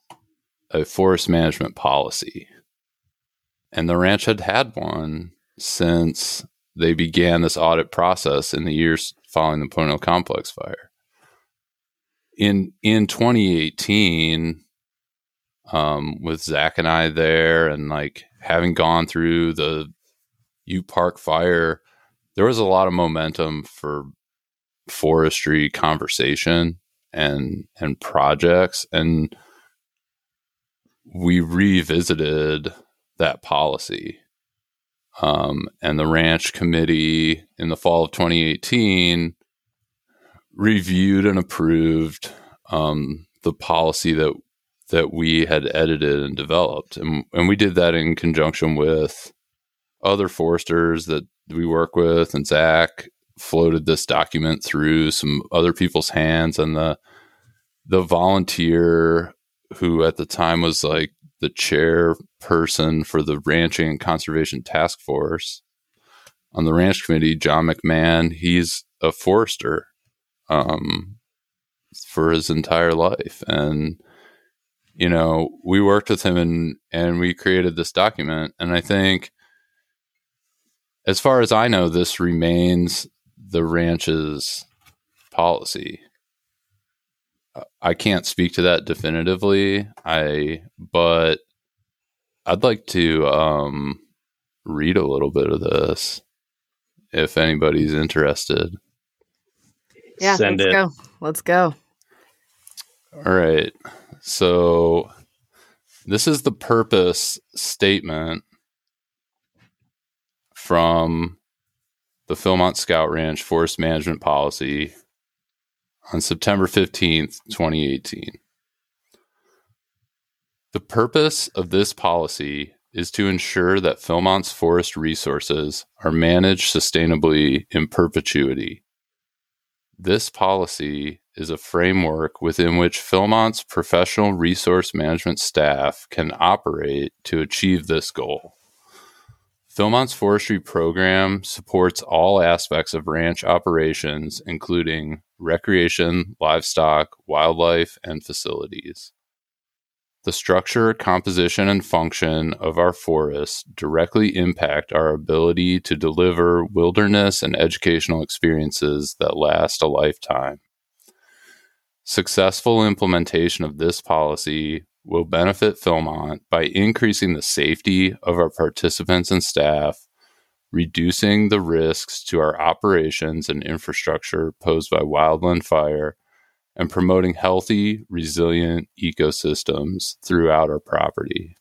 a forest management policy. And the ranch had one since they began this audit process in the years following the Ponil Complex fire. In 2018, with Zach and I there, and like having gone through the Ute Park fire, there was a lot of momentum for forestry conversation and projects, and we revisited that policy. And the ranch committee in the fall of 2018 reviewed and approved the policy that we had edited and developed, and we did that in conjunction with other foresters that we work with, and Zach floated this document through some other people's hands, and the volunteer who at the time was like the chairperson for the Ranching and Conservation Task Force on the ranch committee, John McMahon, he's a forester for his entire life, and you know, we worked with him and we created this document. And I think, as far as I know, this remains the ranch's policy. I can't speak to that definitively. But I'd like to read a little bit of this if anybody's interested. Yeah, let's go. All right. So this is the purpose statement from the Philmont Scout Ranch Forest Management Policy on September 15th, 2018. The purpose of this policy is to ensure that Philmont's forest resources are managed sustainably in perpetuity. This policy is a framework within which Philmont's professional resource management staff can operate to achieve this goal. Philmont's forestry program supports all aspects of ranch operations, including recreation, livestock, wildlife, and facilities. The structure, composition, and function of our forests directly impact our ability to deliver wilderness and educational experiences that last a lifetime. Successful implementation of this policy will benefit Philmont by increasing the safety of our participants and staff, reducing the risks to our operations and infrastructure posed by wildland fire, and promoting healthy, resilient ecosystems throughout our property.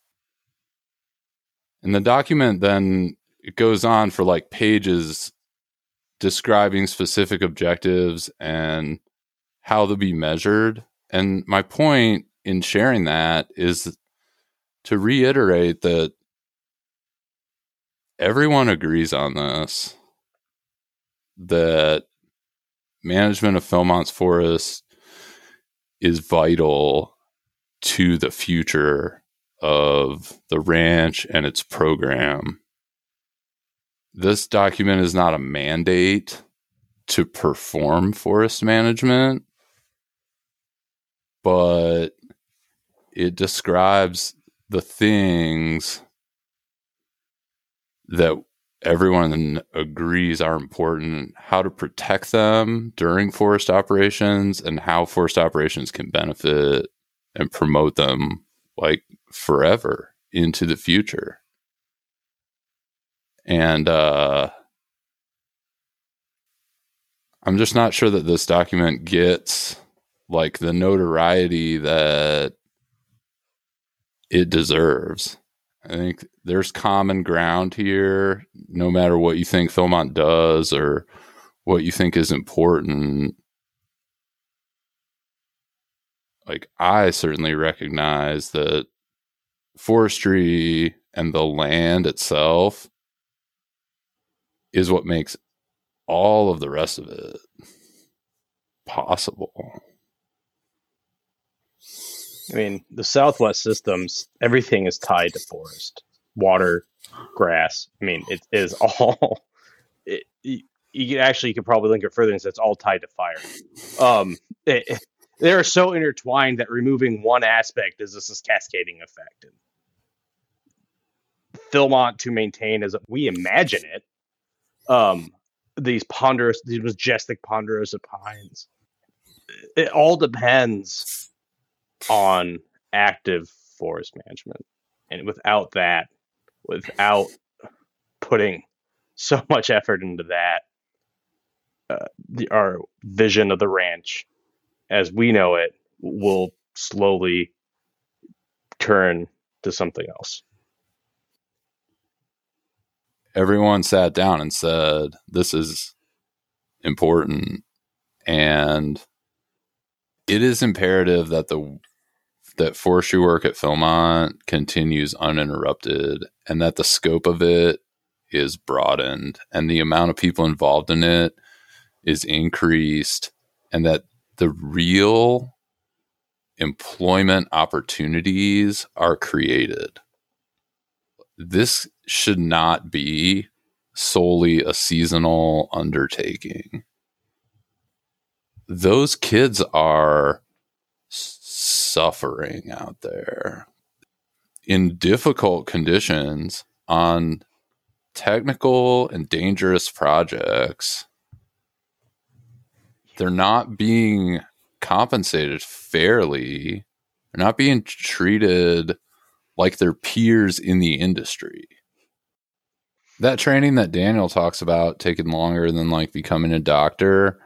And the document then, it goes on for like pages describing specific objectives and how they'll be measured. And my point in sharing that is to reiterate that everyone agrees on this, that management of Philmont's forests is vital to the future of the ranch and its program. This document is not a mandate to perform forest management, but it describes the things that everyone agrees are important, how to protect them during forest operations and how forest operations can benefit and promote them like forever into the future. And I'm just not sure that this document gets like the notoriety that it deserves. I think there's common ground here, no matter what you think Philmont does or what you think is important. Like, I certainly recognize that forestry and the land itself is what makes all of the rest of it possible. I mean, the Southwest systems, everything is tied to forest, water, grass. I mean, it is all, you could probably link it further and say it's all tied to fire. They are so intertwined that removing one aspect is this cascading effect. And Philmont to maintain, as we imagine it, these majestic ponderosa pines. It all depends on active forest management, and without that, without putting so much effort into that, our vision of the ranch as we know it will slowly turn to something else. Everyone sat down and said, this is important, and it is imperative that that forestry work at Philmont continues uninterrupted, and that the scope of it is broadened and the amount of people involved in it is increased, and that the real employment opportunities are created. This should not be solely a seasonal undertaking. Those kids are suffering out there in difficult conditions on technical and dangerous projects. They're not being compensated fairly. They're not being treated like their peers in the industry. That training that Daniel talks about taking longer than like becoming a doctor,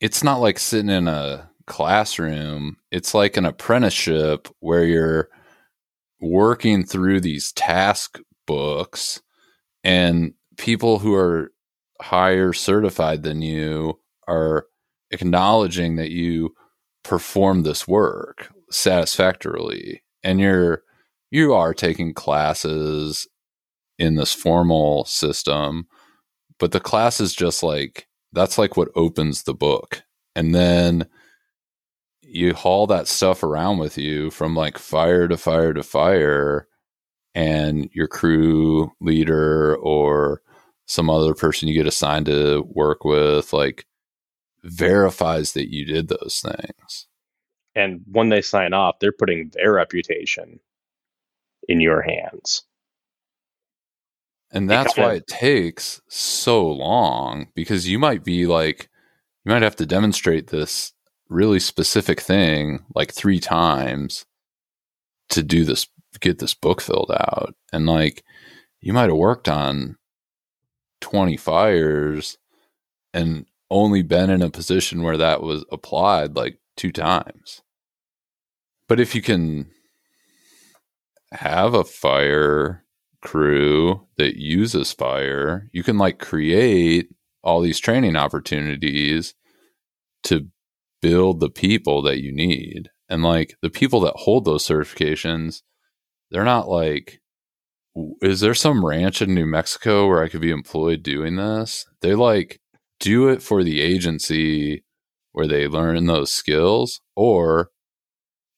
it's not like sitting in a classroom. It's like an apprenticeship where you're working through these task books, and people who are higher certified than you are acknowledging that you perform this work satisfactorily. And you are taking classes in this formal system, but the class is just like, that's like what opens the book And then you haul that stuff around with you from like fire to fire to fire, and your crew leader or some other person you get assigned to work with, like, verifies that you did those things. And when they sign off, they're putting their reputation in your hands. And that's why it takes so long, because you might be like, you might have to demonstrate this really specific thing like 3 times to do this, get this book filled out. And like, you might have worked on 20 fires and only been in a position where that was applied like 2 times. But if you can have a fire crew that uses fire, you can like create all these training opportunities to build the people that you need. And like, the people that hold those certifications, they're not like, is there some ranch in New Mexico where I could be employed doing this? They like do it for the agency where they learn those skills, or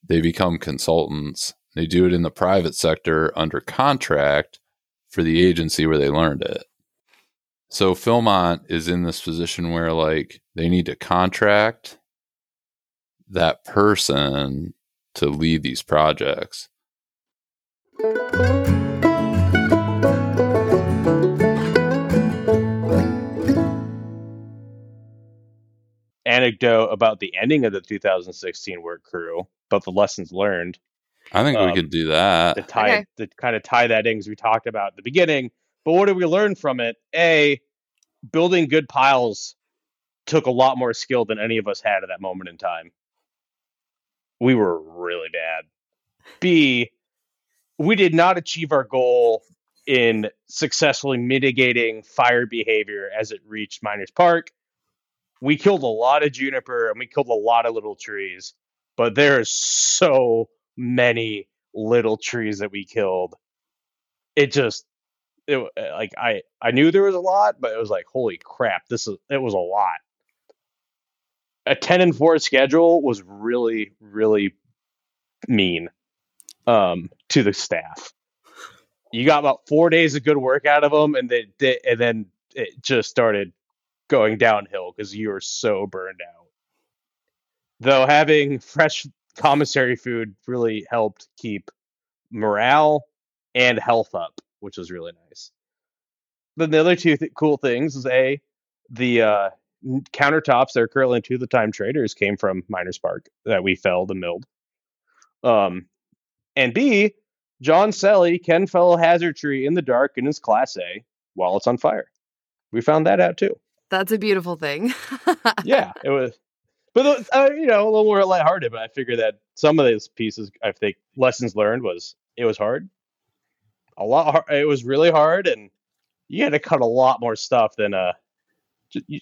they become consultants. They do it in the private sector under contract for the agency where they learned it. So Philmont is in this position where like they need to contract that person to lead these projects. Anecdote about the ending of the 2016 work crew, but the lessons learned. I think we could do that. To kind of tie that in, because we talked about at the beginning. But what did we learn from it? A, building good piles took a lot more skill than any of us had at that moment in time. We were really bad. B, we did not achieve our goal in successfully mitigating fire behavior as it reached Miners Park. We killed a lot of juniper and we killed a lot of little trees, but there is so many little trees that we killed. I knew there was a lot, but it was like, holy crap, it was a lot. A 10-4 schedule was really, really mean to the staff. You got about 4 days of good work out of them, and then it just started going downhill because you were so burned out. Though having fresh commissary food really helped keep morale and health up, which was really nice. Then the other two cool things is A, the countertops that are currently in 2 of the Time Traders came from Miners Park that we felled and milled. And B, John Sully can fell a hazard tree in the dark in his Class A while it's on fire. We found that out too. That's a beautiful thing. Yeah, it was. But, a little more lighthearted, but I figure that some of these pieces, I think, lessons learned was, it was hard. A lot hard. It was really hard, and you had to cut a lot more stuff than, you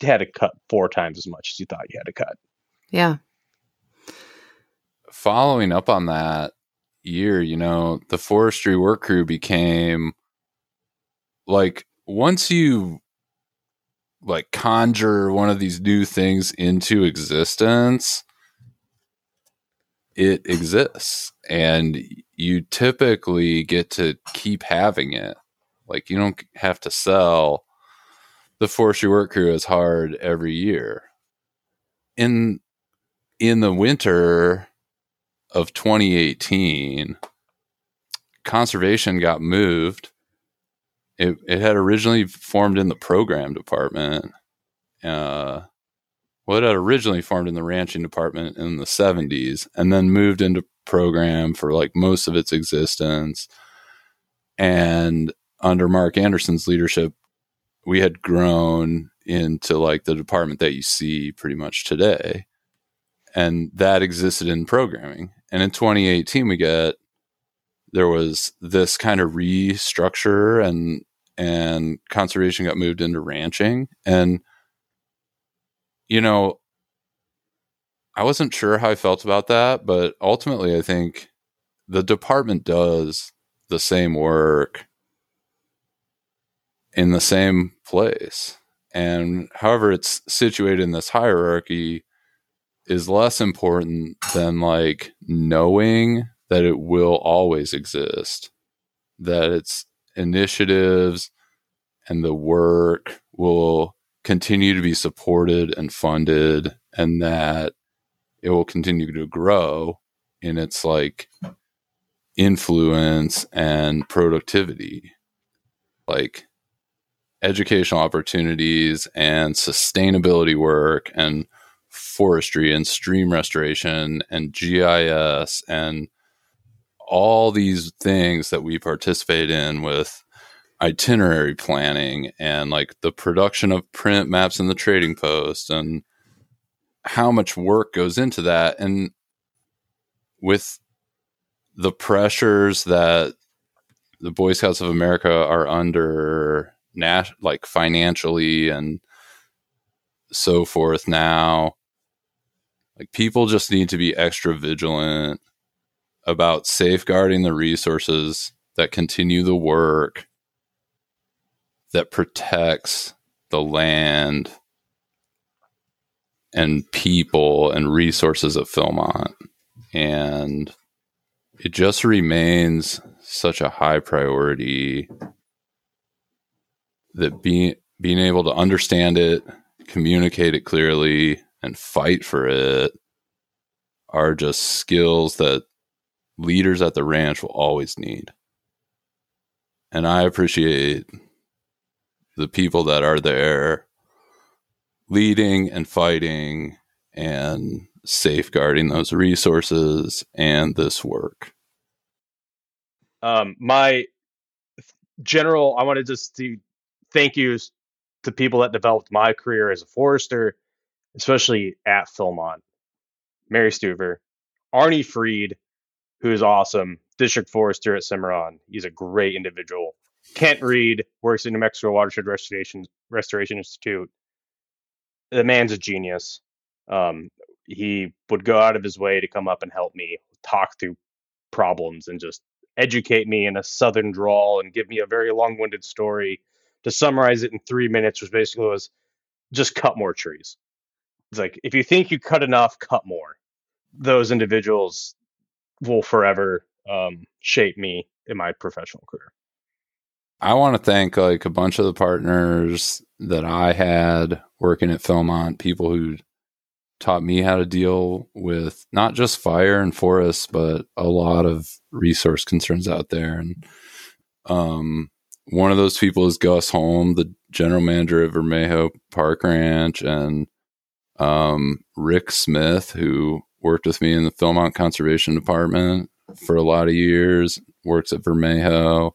had to cut 4 times as much as you thought you had to cut. Yeah. Following up on that year, the forestry work crew became, like, once you like conjure one of these new things into existence, it exists, and you typically get to keep having it. Like, you don't have to sell the forestry work crew as hard every year. In the winter of 2018, conservation got moved. It had originally formed in the program department. It had originally formed in the ranching department in the 70s, and then moved into program for like most of its existence. And under Mark Anderson's leadership, we had grown into like the department that you see pretty much today. And that existed in programming. And in 2018, there was this kind of restructure, and conservation got moved into ranching. And, I wasn't sure how I felt about that, but ultimately I think the department does the same work in the same place. And however it's situated in this hierarchy is less important than like knowing that it will always exist, that its initiatives and the work will continue to be supported and funded, and that it will continue to grow in its like influence and productivity. Like educational opportunities and sustainability work and forestry and stream restoration and GIS and all these things that we participate in with itinerary planning and like the production of print maps in the Trading Post and how much work goes into that. And with the pressures that the Boy Scouts of America are under like financially and so forth now, like people just need to be extra vigilant about safeguarding the resources that continue the work that protects the land and people and resources of Philmont. And it just remains such a high priority that being able to understand it, communicate it clearly, and fight for it are just skills that leaders at the ranch will always need. And I appreciate the people that are there leading and fighting and safeguarding those resources and this work. I wanted just to thank yous to people that developed my career as a forester, especially at Philmont. Mary Stuver, Arnie Freed, who is awesome, district forester at Cimarron. He's a great individual. Kent Reed works at New Mexico Watershed Restoration Institute. The man's a genius. He would go out of his way to come up and help me talk through problems and just educate me in a southern drawl and give me a very long-winded story. To summarize it in 3 minutes, which basically was just cut more trees. It's like, if you think you cut enough, cut more. Those individuals will forever shape me in my professional career. I want to thank like a bunch of the partners that I had working at Philmont, people who taught me how to deal with not just fire and forests, but a lot of resource concerns out there. And one of those people is Gus Holm, the general manager of Vermejo Park Ranch, and Rick Smith, who worked with me in the Philmont Conservation Department for a lot of years, works at Vermejo.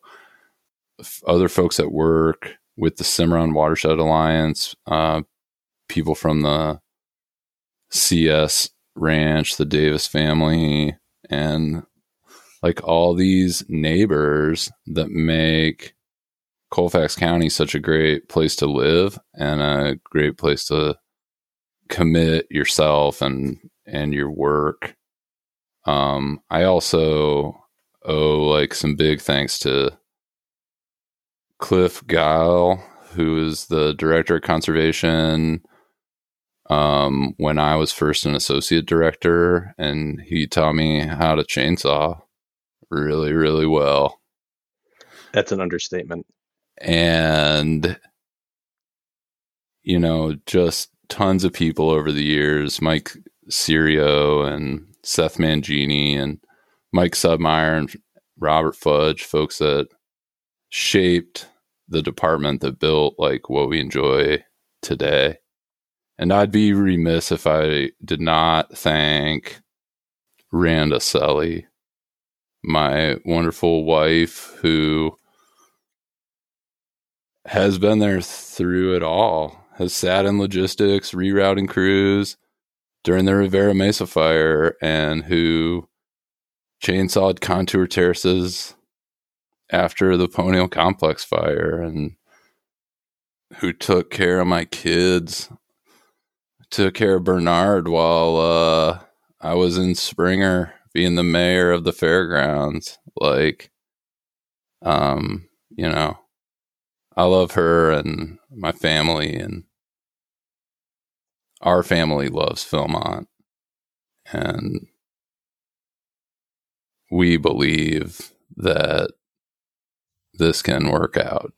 Other folks that work with the Cimarron Watershed Alliance, people from the CS Ranch, the Davis family, and like all these neighbors that make Colfax County is such a great place to live and a great place to commit yourself and your work. I also owe like some big thanks to Cliff Guile, who is the director of conservation when I was first an associate director, and he taught me how to chainsaw really, really well. That's an understatement. And, you know, just tons of people over the years, Mike Serio and Seth Mangini and Mike Submeyer and Robert Fudge, folks that shaped the department that built like what we enjoy today. And I'd be remiss if I did not thank Randa Sully, my wonderful wife, who has been there through it all, has sat in logistics, rerouting crews during the Rivera Mesa fire, and who chainsawed contour terraces after the Ponil Complex fire, and who took care of my kids, took care of Bernard while I was in Springer being the mayor of the fairgrounds. Like, you know, I love her and my family, and our family loves Philmont, and we believe that this can work out.